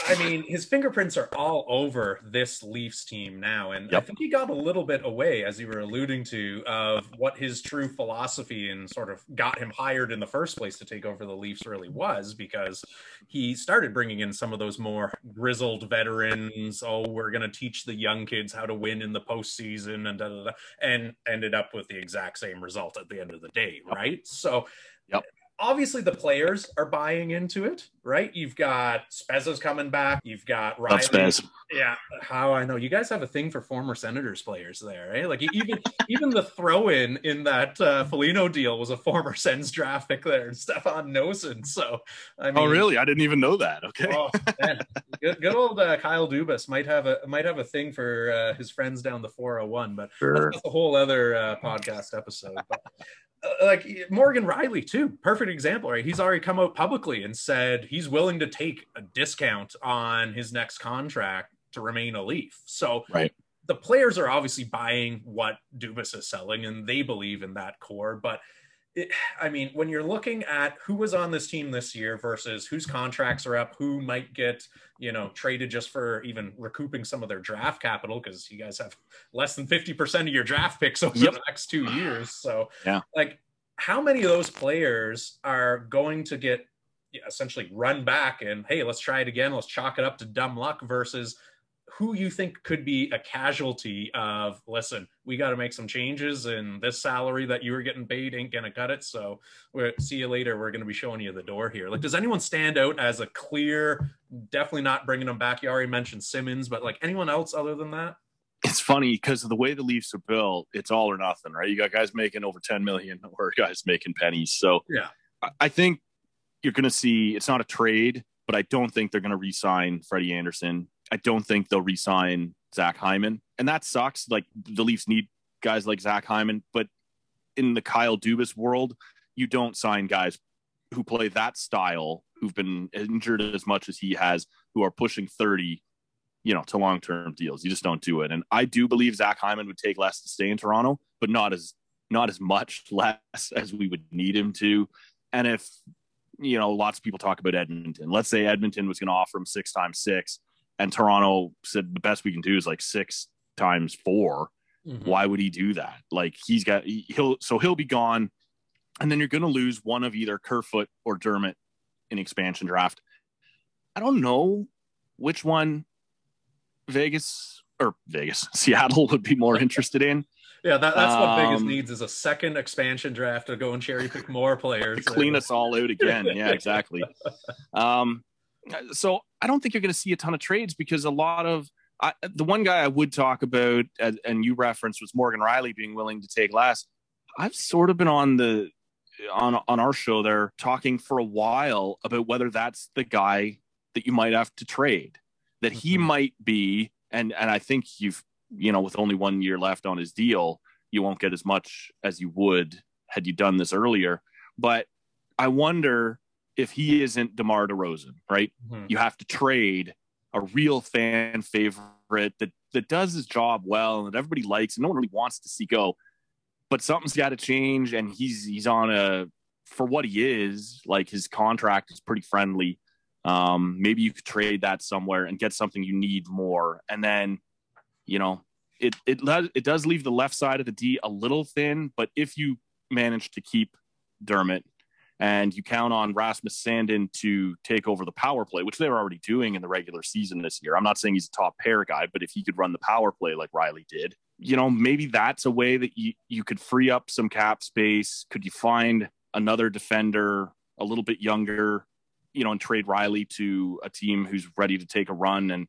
I mean, his fingerprints are all over this Leafs team now. And I think he got a little bit away, as you were alluding to, of what his true philosophy and sort of got him hired in the first place to take over the Leafs really was, because he started bringing in some of those more grizzled veterans. Oh, we're going to teach the young kids how to win in the postseason and da-da-da, and ended up with the exact same result at the end of the day, right? So, obviously, the players are buying into it, right? You've got Spezza's coming back. You've got Riley. How I know. You guys have a thing for former Senators players there, right? Like, even the throw-in in that Foligno deal was a former Sens draft pick there, and Stefan Nosen. So, I mean, oh, really? I didn't even know that. Okay. Oh, man. Good old Kyle Dubas might have a thing for his friends down the 401, but that's a whole other podcast episode. But, like Morgan Riley too, perfect example, right? He's already come out publicly and said he's willing to take a discount on his next contract to remain a Leaf. So the players are obviously buying what Dubas is selling, and they believe in that core. But I mean, when you're looking at who was on this team this year versus whose contracts are up, who might get, you know, traded just for even recouping some of their draft capital, because you guys have less than 50% of your draft picks over the next 2 years. So like, how many of those players are going to get essentially run back and, hey, let's try it again. Let's chalk it up to dumb luck versus who you think could be a casualty of, listen, we got to make some changes and this salary that you were getting paid ain't going to cut it. So we'll see you later. We're going to be showing you the door here. Like, does anyone stand out as a clear, definitely not bringing them back? You already mentioned Simmons, but like anyone else other than that? It's funny because of the way the Leafs are built, it's all or nothing, right? You got guys making over 10 million or guys making pennies. So I think you're going to see, it's not a trade, but I don't think they're going to re-sign Freddie Anderson. I don't think they'll re-sign Zach Hyman. And that sucks. Like, the Leafs need guys like Zach Hyman. But in the Kyle Dubas world, you don't sign guys who play that style, who've been injured as much as he has, who are pushing 30, you know, to long-term deals. You just don't do it. And I do believe Zach Hyman would take less to stay in Toronto, but not as much less as we would need him to. And if, you know, lots of people talk about Edmonton. Let's say Edmonton was going to offer him 6x6. And Toronto said the best we can do is like 6x4. Mm-hmm. Why would he do that? Like, he'll be gone. And then you're going to lose one of either Kerfoot or Dermott in expansion draft. I don't know which one Seattle would be more interested in. Yeah, that's what Vegas needs is a second expansion draft to go and cherry pick more players. Clean us all out again. Yeah, exactly. So I don't think you're going to see a ton of trades because a lot of The one guy I would talk about, and you referenced, was Morgan Riley being willing to take last. I've sort of been on our show there talking for a while about whether that's the guy that you might have to trade, that he might be. And I think with only 1 year left on his deal, you won't get as much as you would had you done this earlier. But I wonder if he isn't DeMar DeRozan, right? Mm-hmm. You have to trade a real fan favorite that does his job well and that everybody likes and no one really wants to see go. But something's got to change, and he's on a, for what he is, like, his contract is pretty friendly. Maybe you could trade that somewhere and get something you need more. And then, it does leave the left side of the D a little thin, but if you manage to keep Dermott and you count on Rasmus Sandin to take over the power play, which they were already doing in the regular season this year. I'm not saying he's a top pair guy, but if he could run the power play like Riley did, maybe that's a way that you could free up some cap space. Could you find another defender a little bit younger, and trade Riley to a team who's ready to take a run? And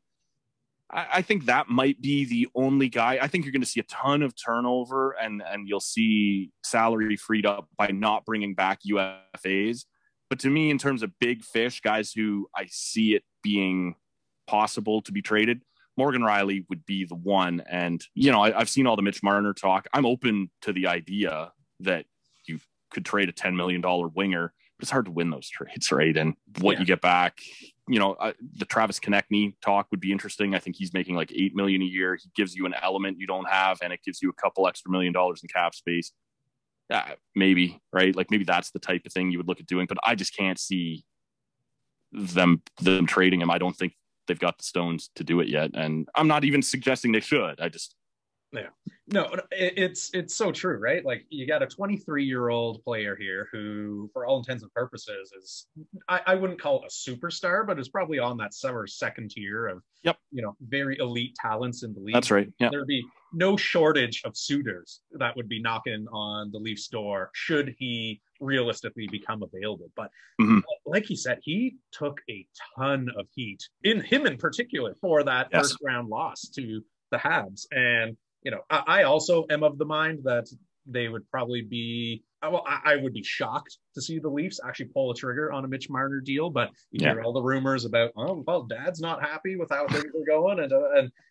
I think that might be the only guy. I think you're going to see a ton of turnover, and you'll see salary freed up by not bringing back UFAs. But to me, in terms of big fish, guys who I see it being possible to be traded, Morgan Riley would be the one. And, I've seen all the Mitch Marner talk. I'm open to the idea that you could trade a $10 million winger, but it's hard to win those trades, right? And what you get back... the Travis Konechny talk would be interesting. I think he's making like $8 million a year. He gives you an element you don't have, and it gives you a couple extra $1 million in cap space. Maybe, right? Like, maybe that's the type of thing you would look at doing, but I just can't see them trading him. I don't think they've got the stones to do it yet. And I'm not even suggesting they should. I just... Yeah. No, it's so true, right? Like, you got a 23-year-old player here who, for all intents and purposes, is, I wouldn't call it a superstar, but is probably on that summer second tier of, very elite talents in the league. That's right. Yeah. There'd be no shortage of suitors that would be knocking on the Leafs door should he realistically become available. But like you said, he took a ton of heat, in particular, for that first round loss to the Habs. And I also am of the mind that they would probably be, well, I would be shocked to see the Leafs actually pull a trigger on a Mitch Marner deal, but you hear all the rumors about, Dad's not happy with how things are going. And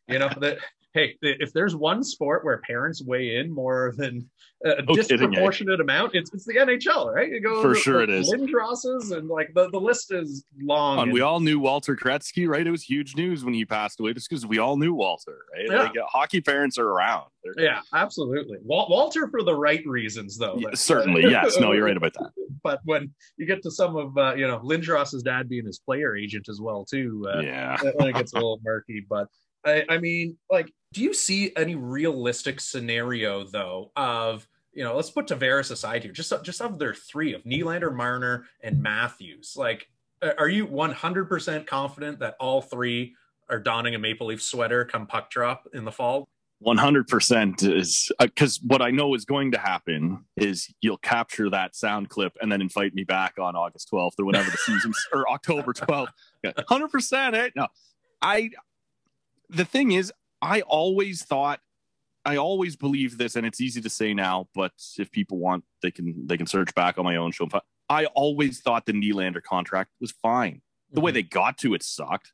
that, hey, if there's one sport where parents weigh in more than a disproportionate amount, it's the NHL, right? You go for sure it is. Lindros's, and like the list is long. And we all knew Walter Gretzky, right? It was huge news when he passed away, just because we all knew Walter, right? Yeah. Like, hockey parents are around. Yeah, absolutely. Walter for the right reasons, though. Yeah, certainly, yes. No, you're right about that. But when you get to some of, Lindros's dad being his player agent as well, too. It gets a little murky, but. I mean, like, do you see any realistic scenario, though, of, let's put Tavares aside here, just of their three, of Nylander, Marner, and Matthews? Like, are you 100% confident that all three are donning a Maple Leaf sweater come puck drop in the fall? 100% is, because what I know is going to happen is you'll capture that sound clip and then invite me back on August 12th or whatever the season's, or October 12th. 100%, eh? No, the thing is, I always believed this, and it's easy to say now, but if people want, they can search back on my own show. I always thought the Nylander contract was fine. The way they got to it sucked,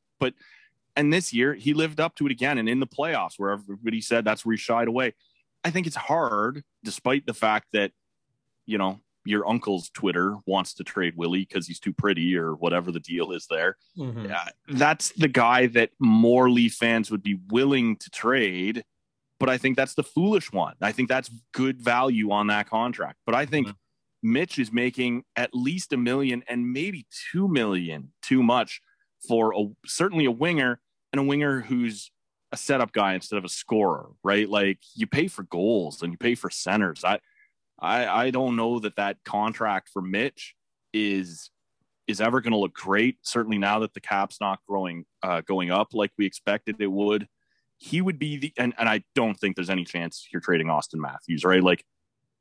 and this year he lived up to it again, and in the playoffs where everybody said that's where he shied away. I think it's hard, despite the fact that, your uncle's Twitter wants to trade Willie because he's too pretty or whatever the deal is there. That's the guy that more Leaf fans would be willing to trade. But I think that's the foolish one. I think that's good value on that contract. But I think Mitch is making at least $1 million and maybe $2 million too much for certainly a winger, and a winger who's a setup guy instead of a scorer, right? Like, you pay for goals and you pay for centers. I don't know that contract for Mitch is ever going to look great. Certainly now that the cap's not going up like we expected it would. He would be and I don't think there's any chance you're trading Austin Matthews, right? Like,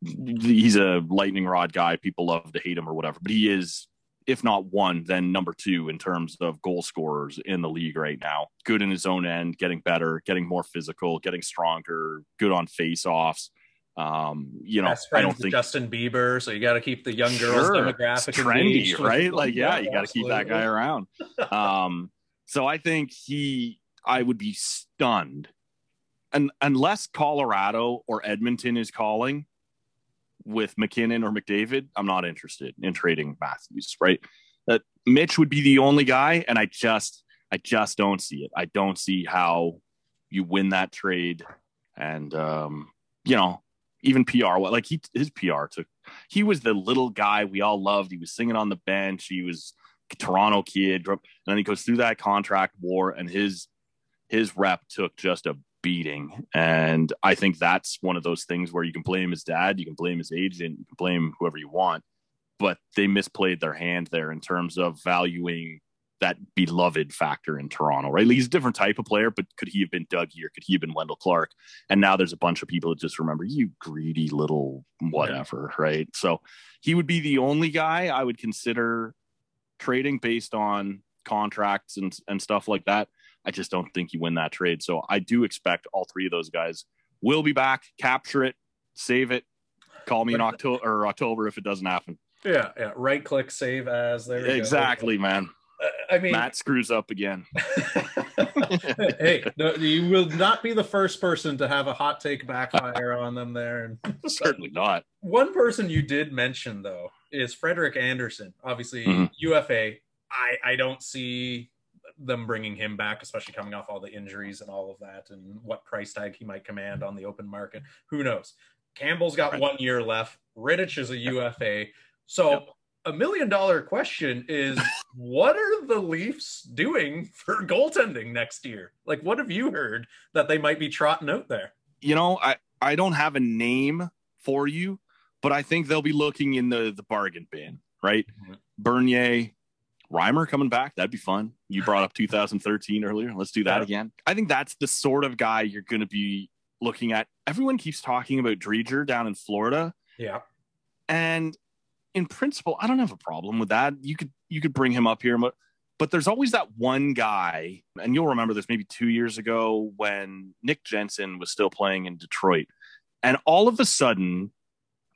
he's a lightning rod guy. People love to hate him or whatever, but he is if not one, then number two in terms of goal scorers in the league right now. Good in his own end, getting better, getting more physical, getting stronger, good on face-offs. I don't think Justin Bieber, so you got to keep the young girls demographic engaged, right? Like, you got to keep that guy around. So I think I would be stunned. And unless Colorado or Edmonton is calling with McKinnon or McDavid, I'm not interested in trading Matthews, right? That Mitch would be the only guy. And I just don't see it. I don't see how you win that trade. And, even PR, like his PR took, he was the little guy we all loved. He was singing on the bench. He was a Toronto kid. And then he goes through that contract war, and his rep took just a beating. And I think that's one of those things where you can blame his dad, you can blame his agent, you can blame whoever you want, but they misplayed their hand there in terms of valuing that beloved factor in Toronto, right? He's a different type of player, but could he have been Dougie, or could he have been Wendell Clark? And now there's a bunch of people that just remember, you greedy little whatever, right? So he would be the only guy I would consider trading based on contracts and stuff like that. I just don't think you win that trade. So I do expect all three of those guys will be back. Capture it, save it, call me in October if it doesn't happen. Yeah. Right click, save as. There we go. Exactly, man. I mean, Matt screws up again. Hey, no, you will not be the first person to have a hot take backfire on them there. Certainly not. One person you did mention, though, is Frederik Andersen. Obviously, UFA. I don't see them bringing him back, especially coming off all the injuries and all of that, and what price tag he might command on the open market. Who knows? Campbell's got 1 year left. Rittich is a UFA. So... Yep. $1 million question is, what are the Leafs doing for goaltending next year? Like, what have you heard that they might be trotting out there? I don't have a name for you, but I think they'll be looking in the bargain bin, right? Mm-hmm. Bernier, Reimer coming back. That'd be fun. You brought up 2013 earlier. Let's do that again. I think that's the sort of guy you're going to be looking at. Everyone keeps talking about Driedger down in Florida. Yeah. And in principle, I don't have a problem with that. You could bring him up here, but there's always that one guy, and you'll remember this maybe 2 years ago when Nick Jensen was still playing in Detroit. And all of a sudden,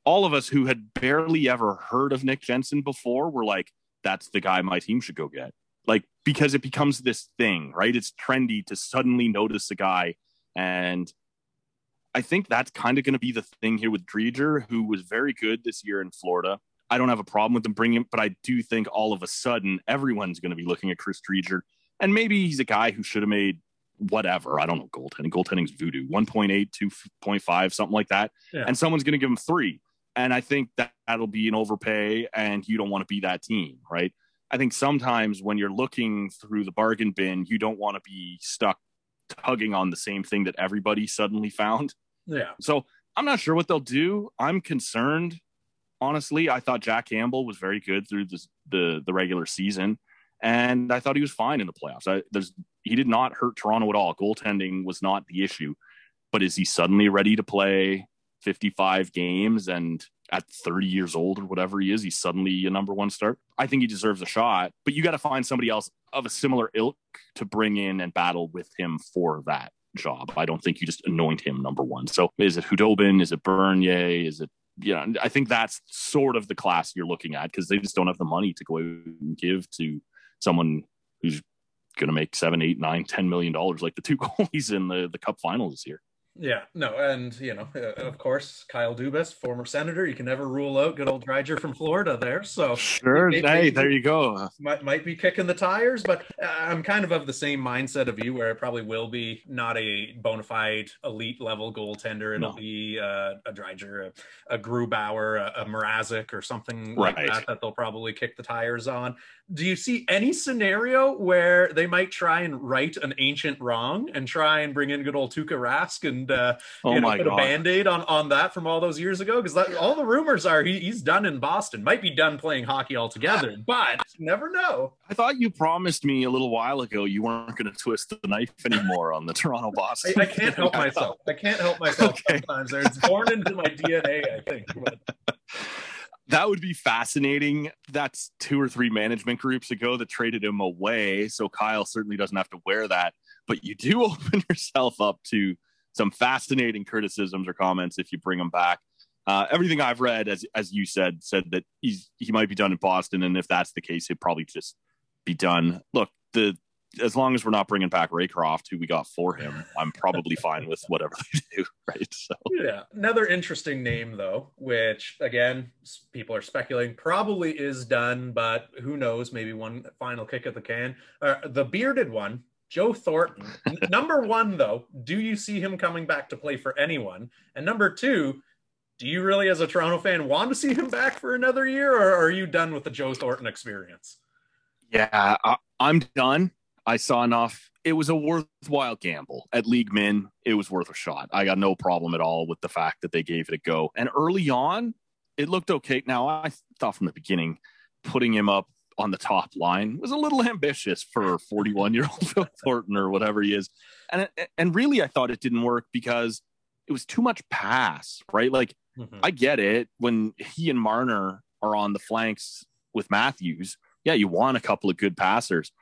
all of us who had barely ever heard of Nick Jensen before were like, that's the guy my team should go get. Like, because it becomes this thing, right? It's trendy to suddenly notice a guy. And I think that's kind of going to be the thing here with Driedger, who was very good this year in Florida. I don't have a problem with them bringing him, but I do think all of a sudden everyone's going to be looking at Chris Driedger, and maybe he's a guy who should have made whatever. I don't know, goaltending. Goaltending's voodoo, 1.8, 2.5, something like that. Yeah. And someone's going to give him 3. And I think that'll be an overpay, and you don't want to be that team, right? I think sometimes when you're looking through the bargain bin, you don't want to be stuck tugging on the same thing that everybody suddenly found. Yeah. So I'm not sure what they'll do. I'm concerned. Honestly, I thought Jack Campbell was very good through the regular season, and I thought he was fine in the playoffs. He did not hurt Toronto at all. Goaltending was not the issue, but is he suddenly ready to play 55 games, and at 30 years old or whatever he is, he's suddenly a number one start? I think he deserves a shot, but you got to find somebody else of a similar ilk to bring in and battle with him for that job. I don't think you just anoint him number one. So is it Hudobin? Is it Bernier? Is it... I think that's sort of the class you're looking at, because they just don't have the money to go and give to someone who's going to make $7, $8, $9, $10 million like the two goalies in the Cup Finals this year. Yeah, no, and of course, Kyle Dubas, former senator, you can never rule out good old Driedger from Florida there. So sure, hey, there you go. Might be kicking the tires, but I'm kind of the same mindset of you, where it probably will be not a bona fide elite level goaltender. It'll be a Driedger, a Grubauer, a Mrazek, or something like that they'll probably kick the tires on. Do you see any scenario where they might try and right an ancient wrong and try and bring in good old Tuukka Rask and put a Band-Aid on that from all those years ago? Because all the rumors are he's done in Boston, might be done playing hockey altogether, but you never know. I thought you promised me a little while ago you weren't going to twist the knife anymore on the Toronto Boston. I can't help myself. I can't help myself sometimes. It's born into my DNA, I think. But That would be fascinating. That's 2 or 3 management groups ago that traded him away. So Kyle certainly doesn't have to wear that. But you do open yourself up to some fascinating criticisms or comments if you bring him back. Everything I've read, as you said that he might be done in Boston. And if that's the case, he'd probably just be done. Look, as long as we're not bringing back Raycroft, who we got for him, I'm probably fine with whatever they do, right? So yeah, another interesting name though, which again, people are speculating probably is done, but who knows? Maybe one final kick at the can. The bearded one, Joe Thornton. Number 1 though, do you see him coming back to play for anyone? And number 2, do you really, as a Toronto fan, want to see him back for another year, or are you done with the Joe Thornton experience? Yeah, I'm done. I saw enough. It was a worthwhile gamble. At League Min, it was worth a shot. I got no problem at all with the fact that they gave it a go. And early on, it looked okay. Now, I thought from the beginning, putting him up on the top line was a little ambitious for 41-year-old Phil Thornton or whatever he is. And really, I thought it didn't work because it was too much pass, right? Like, I get it. When he and Marner are on the flanks with Matthews, yeah, you want a couple of good passers.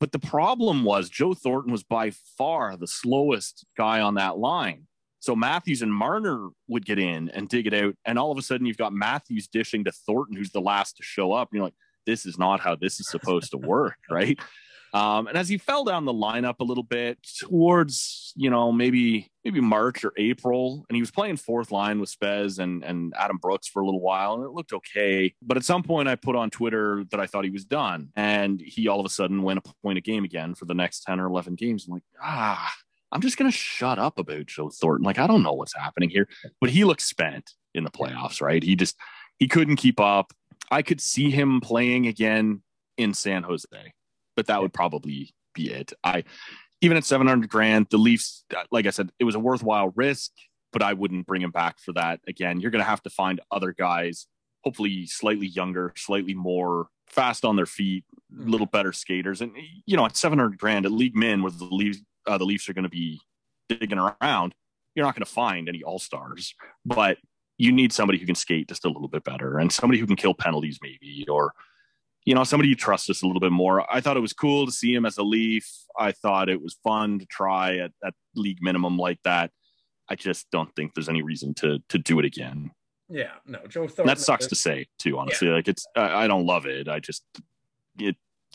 But the problem was Joe Thornton was by far the slowest guy on that line. So Matthews and Marner would get in and dig it out. And all of a sudden you've got Matthews dishing to Thornton, who's the last to show up. And you're like, this is not how this is supposed to work, right? And as he fell down the lineup a little bit towards, you know, maybe March or April, and he was playing fourth line with Spez and Adam Brooks for a little while, and it looked okay. But at some point I put on Twitter that I thought he was done, and he all of a sudden went a point a game again for the next 10 or 11 games. I'm like, I'm just going to shut up about Joe Thornton. Like, I don't know what's happening here, but he looked spent in the playoffs, right? He couldn't keep up. I could see him playing again in San Jose, but that would probably be it. Even at $700,000, the Leafs, like I said, it was a worthwhile risk, but I wouldn't bring him back for that. Again, you're going to have to find other guys, hopefully slightly younger, slightly more fast on their feet, a little better skaters. And, you know, at $700,000 at League Min, where the Leafs are going to be digging around, you're not going to find any all-stars, but you need somebody who can skate just a little bit better and somebody who can kill penalties maybe, or, you know, somebody you trust just a little bit more. I thought it was cool to see him as a Leaf. I thought it was fun to try at league minimum like that. I just don't think there's any reason to do it again. Yeah, no, Joe Thornton. That sucks to say too, honestly. Yeah. Like, it's, I don't love it. I just,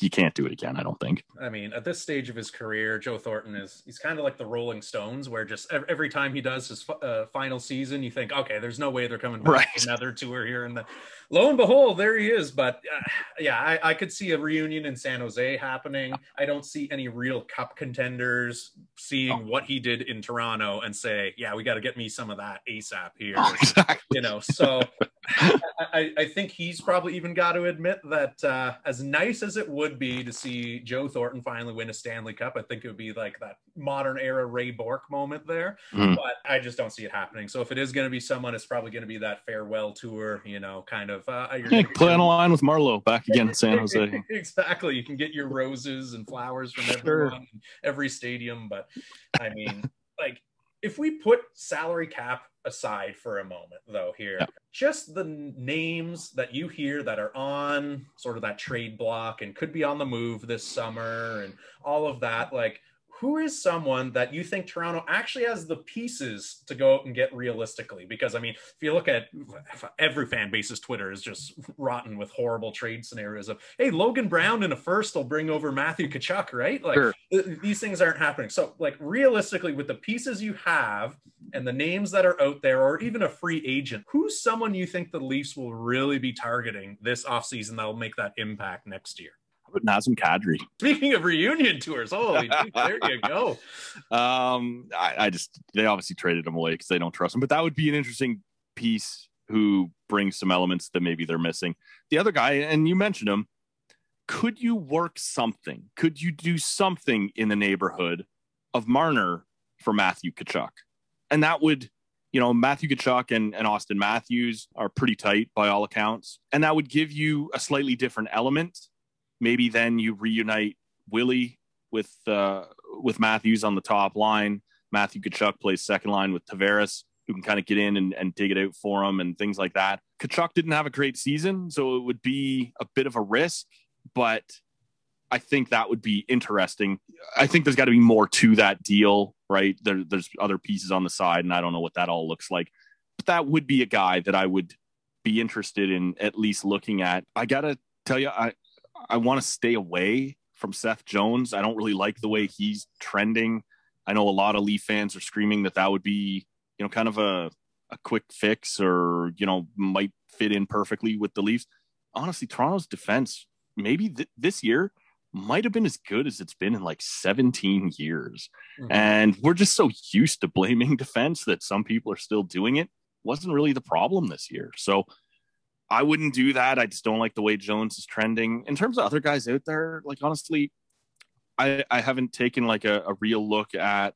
you can't do it again, I don't think. I mean, at this stage of his career, Joe Thornton he's kind of like the Rolling Stones, where just every time he does his final season, you think, okay, there's no way they're coming back for another tour here. And lo and behold, there he is. But yeah, I could see a reunion in San Jose happening. I don't see any real cup contenders seeing what he did in Toronto and say, yeah, we got to get me some of that ASAP here. Oh, exactly. You know, so I think he's probably even got to admit that as nice as it would be to see Joe Thornton finally win a Stanley Cup, I think it would be like that modern era Ray Bork moment there, but I just don't see it happening. So if it is going to be someone, it's probably going to be that farewell tour, you know, kind of play on a line with Marlowe back again in San Jose. Exactly. You can get your roses and flowers from everyone, every stadium. But I mean, like, if we put salary cap aside for a moment though here, just the names that you hear that are on sort of that trade block and could be on the move this summer and all of that, like, who is someone that you think Toronto actually has the pieces to go out and get realistically? Because, I mean, if you look at every fan base's Twitter is just rotten with horrible trade scenarios of, hey, Logan Brown in a first will bring over Matthew Tkachuk, right? Like, these things aren't happening. So, like, realistically, with the pieces you have and the names that are out there, or even a free agent, who's someone you think the Leafs will really be targeting this offseason that will make that impact next year? But Nazem Kadri. Speaking of reunion tours, holy dude, there you go. I just, they obviously traded him away because they don't trust him, but that would be an interesting piece who brings some elements that maybe they're missing. The other guy, and you mentioned him, could you work something? Could you do something in the neighborhood of Marner for Matthew Tkachuk? And that would, you know, Matthew Tkachuk and Austin Matthews are pretty tight by all accounts. And that would give you a slightly different element. Maybe then you reunite Willie with Matthews on the top line. Matthew Tkachuk plays second line with Tavares. who can kind of get in and dig it out for him and things like that. Tkachuk didn't have a great season, so it would be a bit of a risk, but I think that would be interesting. I think there's got to be more to that deal, right? There's other pieces on the side, and I don't know what that all looks like. But that would be a guy that I would be interested in at least looking at. I got to tell you, I want to stay away from Seth Jones. I don't really like the way he's trending. I know a lot of Leaf fans are screaming that would be, you know, kind of a quick fix or, you know, might fit in perfectly with the Leafs. Honestly, Toronto's defense, maybe this year, might have been as good as it's been in like 17 years. Mm-hmm. And we're just so used to blaming defense that some people are still doing it. Wasn't really the problem this year. So I wouldn't do that. I just don't like the way Jones is trending. In terms of other guys out there, like, honestly, I haven't taken like a real look at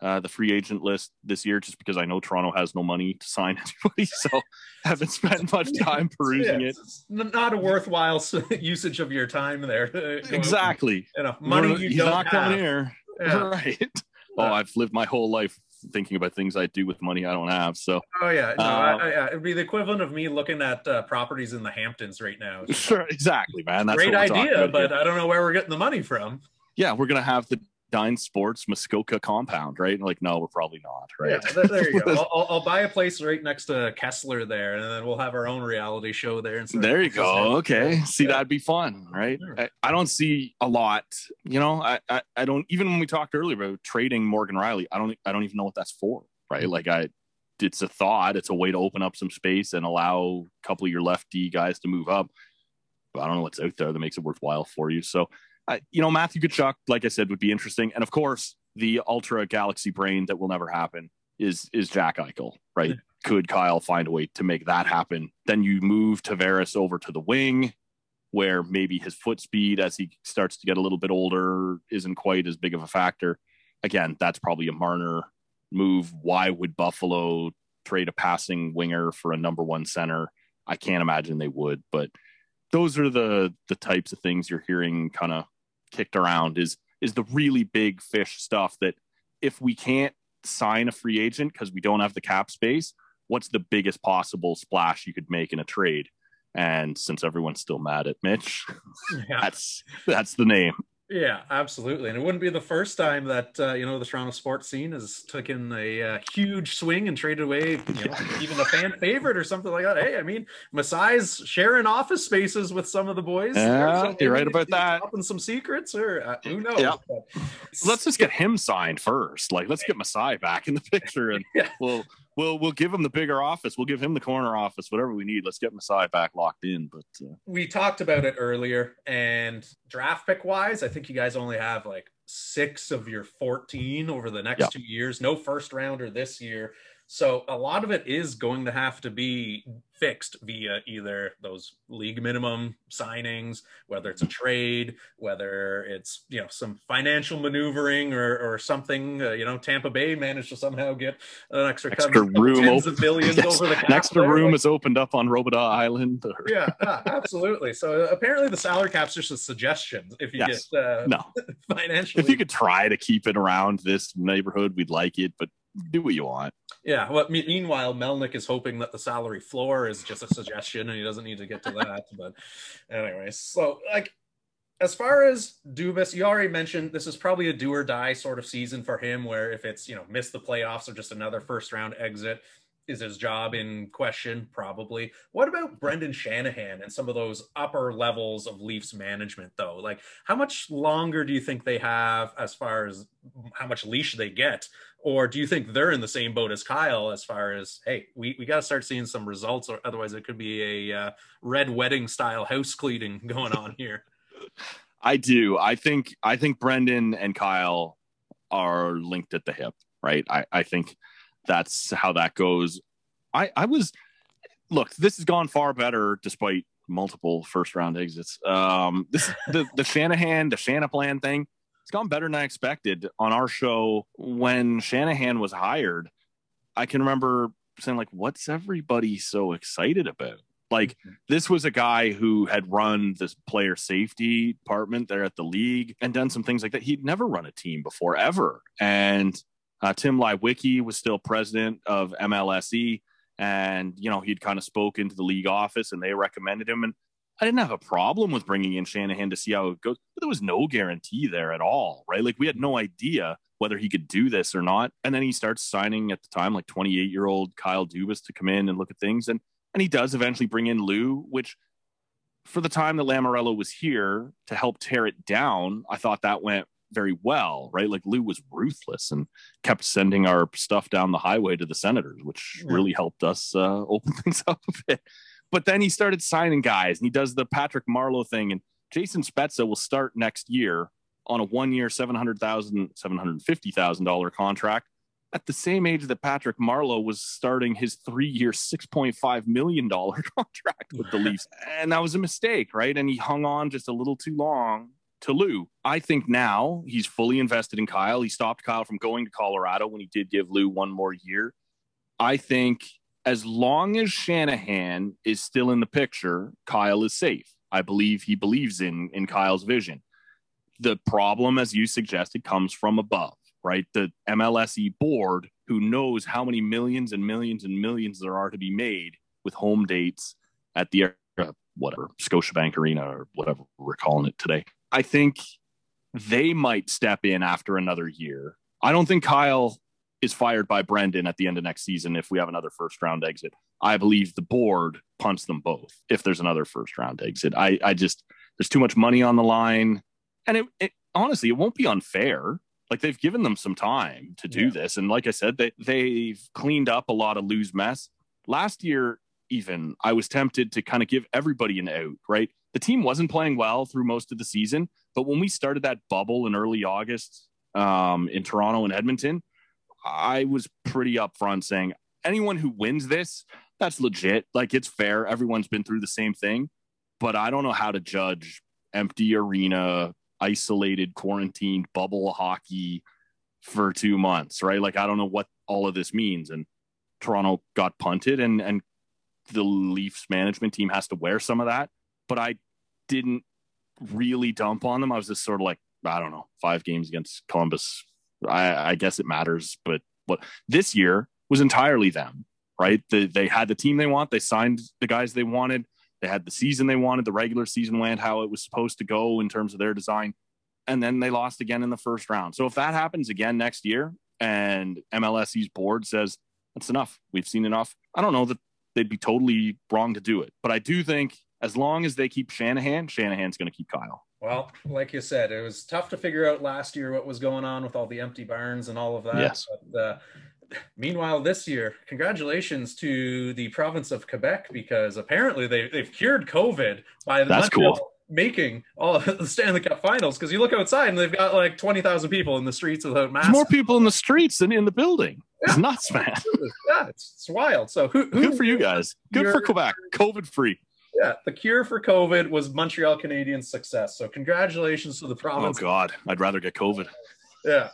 the free agent list this year, just because I know Toronto has no money to sign anybody. So haven't spent much time perusing it. It's not a worthwhile usage of your time there. Exactly. You know, money you don't have. He's not coming here. Yeah. Right. Oh, I've lived my whole life thinking about things I do with money I don't have. So, oh yeah, no, it'd be the equivalent of me looking at properties in the Hamptons right now. Sure, exactly, man. That's great idea, but here, I don't know where we're getting the money from. Yeah, we're gonna have the Dyne Sports Muskoka compound, right? And like, no, we're probably not, right? Yeah, there you go. I'll buy a place right next to Kessler there, and then we'll have our own reality show there. And there you go. Okay, see, that'd be fun, right? Sure. I don't see a lot, you know. I don't, even when we talked earlier about trading Morgan Riley, I don't even know what that's for, right? Like, it's a thought, it's a way to open up some space and allow a couple of your lefty guys to move up, but I don't know what's out there that makes it worthwhile for you. So, you know, Matthew Tkachuk, like I said, would be interesting. And of course, the ultra galaxy brain that will never happen is Jack Eichel, right? Yeah. Could Kyle find a way to make that happen? Then you move Tavares over to the wing, where maybe his foot speed, as he starts to get a little bit older, isn't quite as big of a factor. Again, that's probably a Marner move. Why would Buffalo trade a passing winger for a number one center? I can't imagine they would, but those are the types of things you're hearing kind of kicked around, is the really big fish stuff that if we can't sign a free agent because we don't have the cap space, what's the biggest possible splash you could make in a trade? And since everyone's still mad at Mitch, yeah, that's the name. Yeah, absolutely. And it wouldn't be the first time that you know, the Toronto sports scene has taken a huge swing and traded away, you know, even a fan favorite or something like that. Hey, I mean, Masai's sharing office spaces with some of the boys. Yeah, you're right about that. Dropping some secrets, or who knows? Yeah. Let's just get him signed first. Like, let's get Masai back in the picture, and yeah, We'll give him the bigger office. We'll give him the corner office, whatever we need. Let's get Masai back locked in. But we talked about it earlier, and draft pick wise, I think you guys only have like 6 of your 14 over the next 2 years. No first rounder this year. So a lot of it is going to have to be fixed via either those league minimum signings, whether it's a trade, whether it's, you know, some financial maneuvering or something. You know, Tampa Bay managed to somehow get an extra room, tens of billions over the cap. An extra room is opened up on Robida Island. Yeah, absolutely. So apparently the salary cap's just a suggestion. If you get financially, if you could try to keep it around this neighborhood, we'd like it, but do what you want. Yeah. Well, meanwhile, Melnick is hoping that the salary floor is just a suggestion and he doesn't need to get to that. But anyway, so like, as far as Dubas, you already mentioned this is probably a do or die sort of season for him, where if it's, you know, miss the playoffs or just another first round exit, is his job in question, probably. What about Brendan Shanahan and some of those upper levels of Leafs management, though? Like, how much longer do you think they have as far as how much leash they get? Or do you think they're in the same boat as Kyle as far as, hey, we got to start seeing some results, or otherwise it could be a red wedding style house cleaning going on here? I do. I think Brendan and Kyle are linked at the hip, right? I think that's how that goes. Look, this has gone far better despite multiple first round exits. The Shanahan, the Shanaplan thing, it's gone better than I expected. On our show, when Shanahan was hired, I can remember saying, like, what's everybody so excited about? Like, this was a guy who had run this player safety department there at the league and done some things like that. He'd never run a team before, ever. And Tim Lewicki was still president of MLSE, and, you know, he'd kind of spoken to the league office and they recommended him. And I didn't have a problem with bringing in Shanahan to see how it goes, but there was no guarantee there at all, right? Like, we had no idea whether he could do this or not. And then he starts signing at the time, like 28-year-old Kyle Dubas to come in and look at things. And he does eventually bring in Lou, which for the time that Lamorello was here to help tear it down, I thought that went very well, right? Like, Lou was ruthless and kept sending our stuff down the highway to the Senators, which really helped us open things up a bit. But then he started signing guys, and he does the Patrick Marleau thing. And Jason Spezza will start next year on a one-year $750,000 contract at the same age that Patrick Marleau was starting his three-year $6.5 million contract with the Leafs. And that was a mistake, right? And he hung on just a little too long to Lou. I think now he's fully invested in Kyle. He stopped Kyle from going to Colorado when he did give Lou one more year. I think as long as Shanahan is still in the picture, Kyle is safe. I believe he believes in Kyle's vision. The problem, as you suggested, comes from above, right? The MLSE board, who knows how many millions and millions and millions there are to be made with home dates at the whatever Scotiabank Arena or whatever we're calling it today. I think they might step in after another year. I don't think Kyle is fired by Brendan at the end of next season if we have another first-round exit. I believe the board punts them both if there's another first-round exit. I just, there's too much money on the line. And it honestly, it won't be unfair. Like, they've given them some time to do this. And like I said, they've cleaned up a lot of Lou's mess. Last year, even, I was tempted to kind of give everybody an out, right? The team wasn't playing well through most of the season, but when we started that bubble in early August in Toronto and Edmonton, I was pretty upfront saying, anyone who wins this, that's legit. Like, it's fair. Everyone's been through the same thing, but I don't know how to judge empty arena, isolated, quarantined bubble hockey for 2 months, right? Like, I don't know what all of this means. And Toronto got punted, and the Leafs management team has to wear some of that. But I didn't really dump on them. I was just sort of like, I don't know, 5 games against Columbus. I guess it matters. But this year was entirely them, right? They had the team they want. They signed the guys they wanted. They had the season they wanted. The regular season went how it was supposed to go in terms of their design. And then they lost again in the first round. So if that happens again next year and MLSE's board says, that's enough, we've seen enough, I don't know that they'd be totally wrong to do it. But I do think as long as they keep Shanahan, Shanahan's going to keep Kyle. Well, like you said, it was tough to figure out last year what was going on with all the empty barns and all of that. Yes. But, meanwhile, this year, congratulations to the province of Quebec, because apparently they've cured COVID by the making all of the Stanley Cup finals. Because you look outside and they've got like 20,000 people in the streets without masks. There's more people in the streets than in the building. Yeah. It's nuts, man. Yeah, it's wild. So good for you guys. Good for Quebec. COVID free. Yeah, the cure for COVID was Montreal Canadiens' success. So congratulations to the province. Oh, God, I'd rather get COVID. Yeah.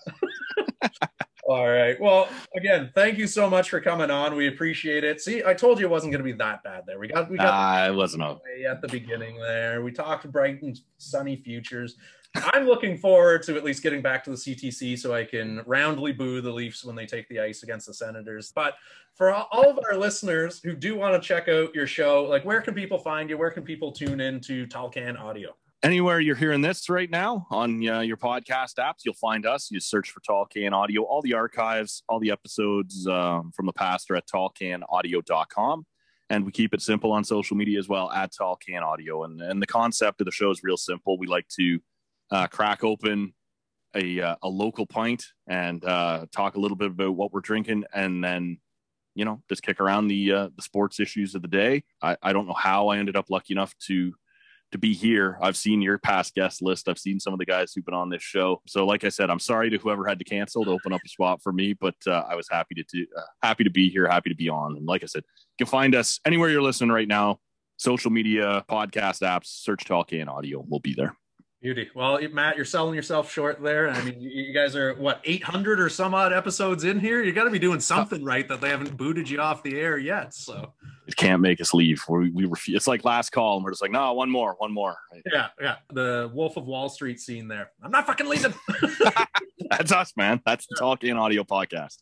All right. Well, again, thank you so much for coming on. We appreciate it. See, I told you it wasn't going to be that bad there. We got it wasn't at the beginning there. We talked bright and sunny futures. I'm looking forward to at least getting back to the CTC so I can roundly boo the Leafs when they take the ice against the Senators. But for all of our listeners who do want to check out your show, like, where can people find you? Where can people tune in to Tall Can Audio? Anywhere you're hearing this right now on your podcast apps, you'll find us. You search for Tall Can Audio. All the archives, all the episodes from the past are at tallcanaudio.com. And we keep it simple on social media as well, at Tall Can Audio. And the concept of the show is real simple. We like to crack open a local pint and talk a little bit about what we're drinking, and then, you know, just kick around the sports issues of the day. I don't know how I ended up lucky enough to be here. I've seen your past guest list. I've seen some of the guys who've been on this show. So like I said, I'm sorry to whoever had to cancel to open up a spot for me, but I was happy to be here, happy to be on. And like I said, you can find us anywhere you're listening right now, social media, podcast apps, search Tall Can Audio. We'll be there. Beauty. Well, Matt, you're selling yourself short there. I mean, you guys are, what, 800 or some odd episodes in here? You got to be doing something right that they haven't booted you off the air yet. So It can't make us leave. We refuse. It's like last call, and we're just like, no, one more. Right? Yeah. The Wolf of Wall Street scene there. I'm not fucking leaving. That's us, man. That's the Tall Can Audio podcast.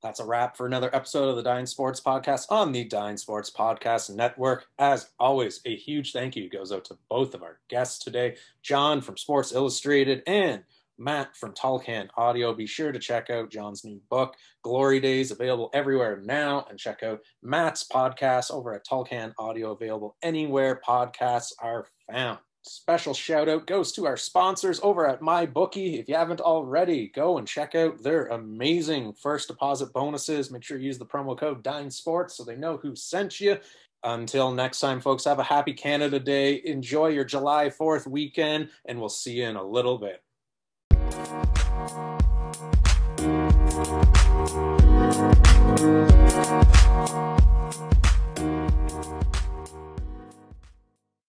That's a wrap for another episode of the Dyne Sports Podcast on the Dyne Sports Podcast Network. As always, a huge thank you goes out to both of our guests today, John from Sports Illustrated and Matt from Tall Can Audio. Be sure to check out John's new book, Glory Days, available everywhere now, and check out Matt's podcast over at Tall Can Audio, available anywhere podcasts are found. Special shout out goes to our sponsors over at MyBookie. If you haven't already, go and check out their amazing first deposit bonuses. Make sure you use the promo code DYNESports so they know who sent you. Until next time, folks, have a happy Canada Day. Enjoy your July 4th weekend, and we'll see you in a little bit.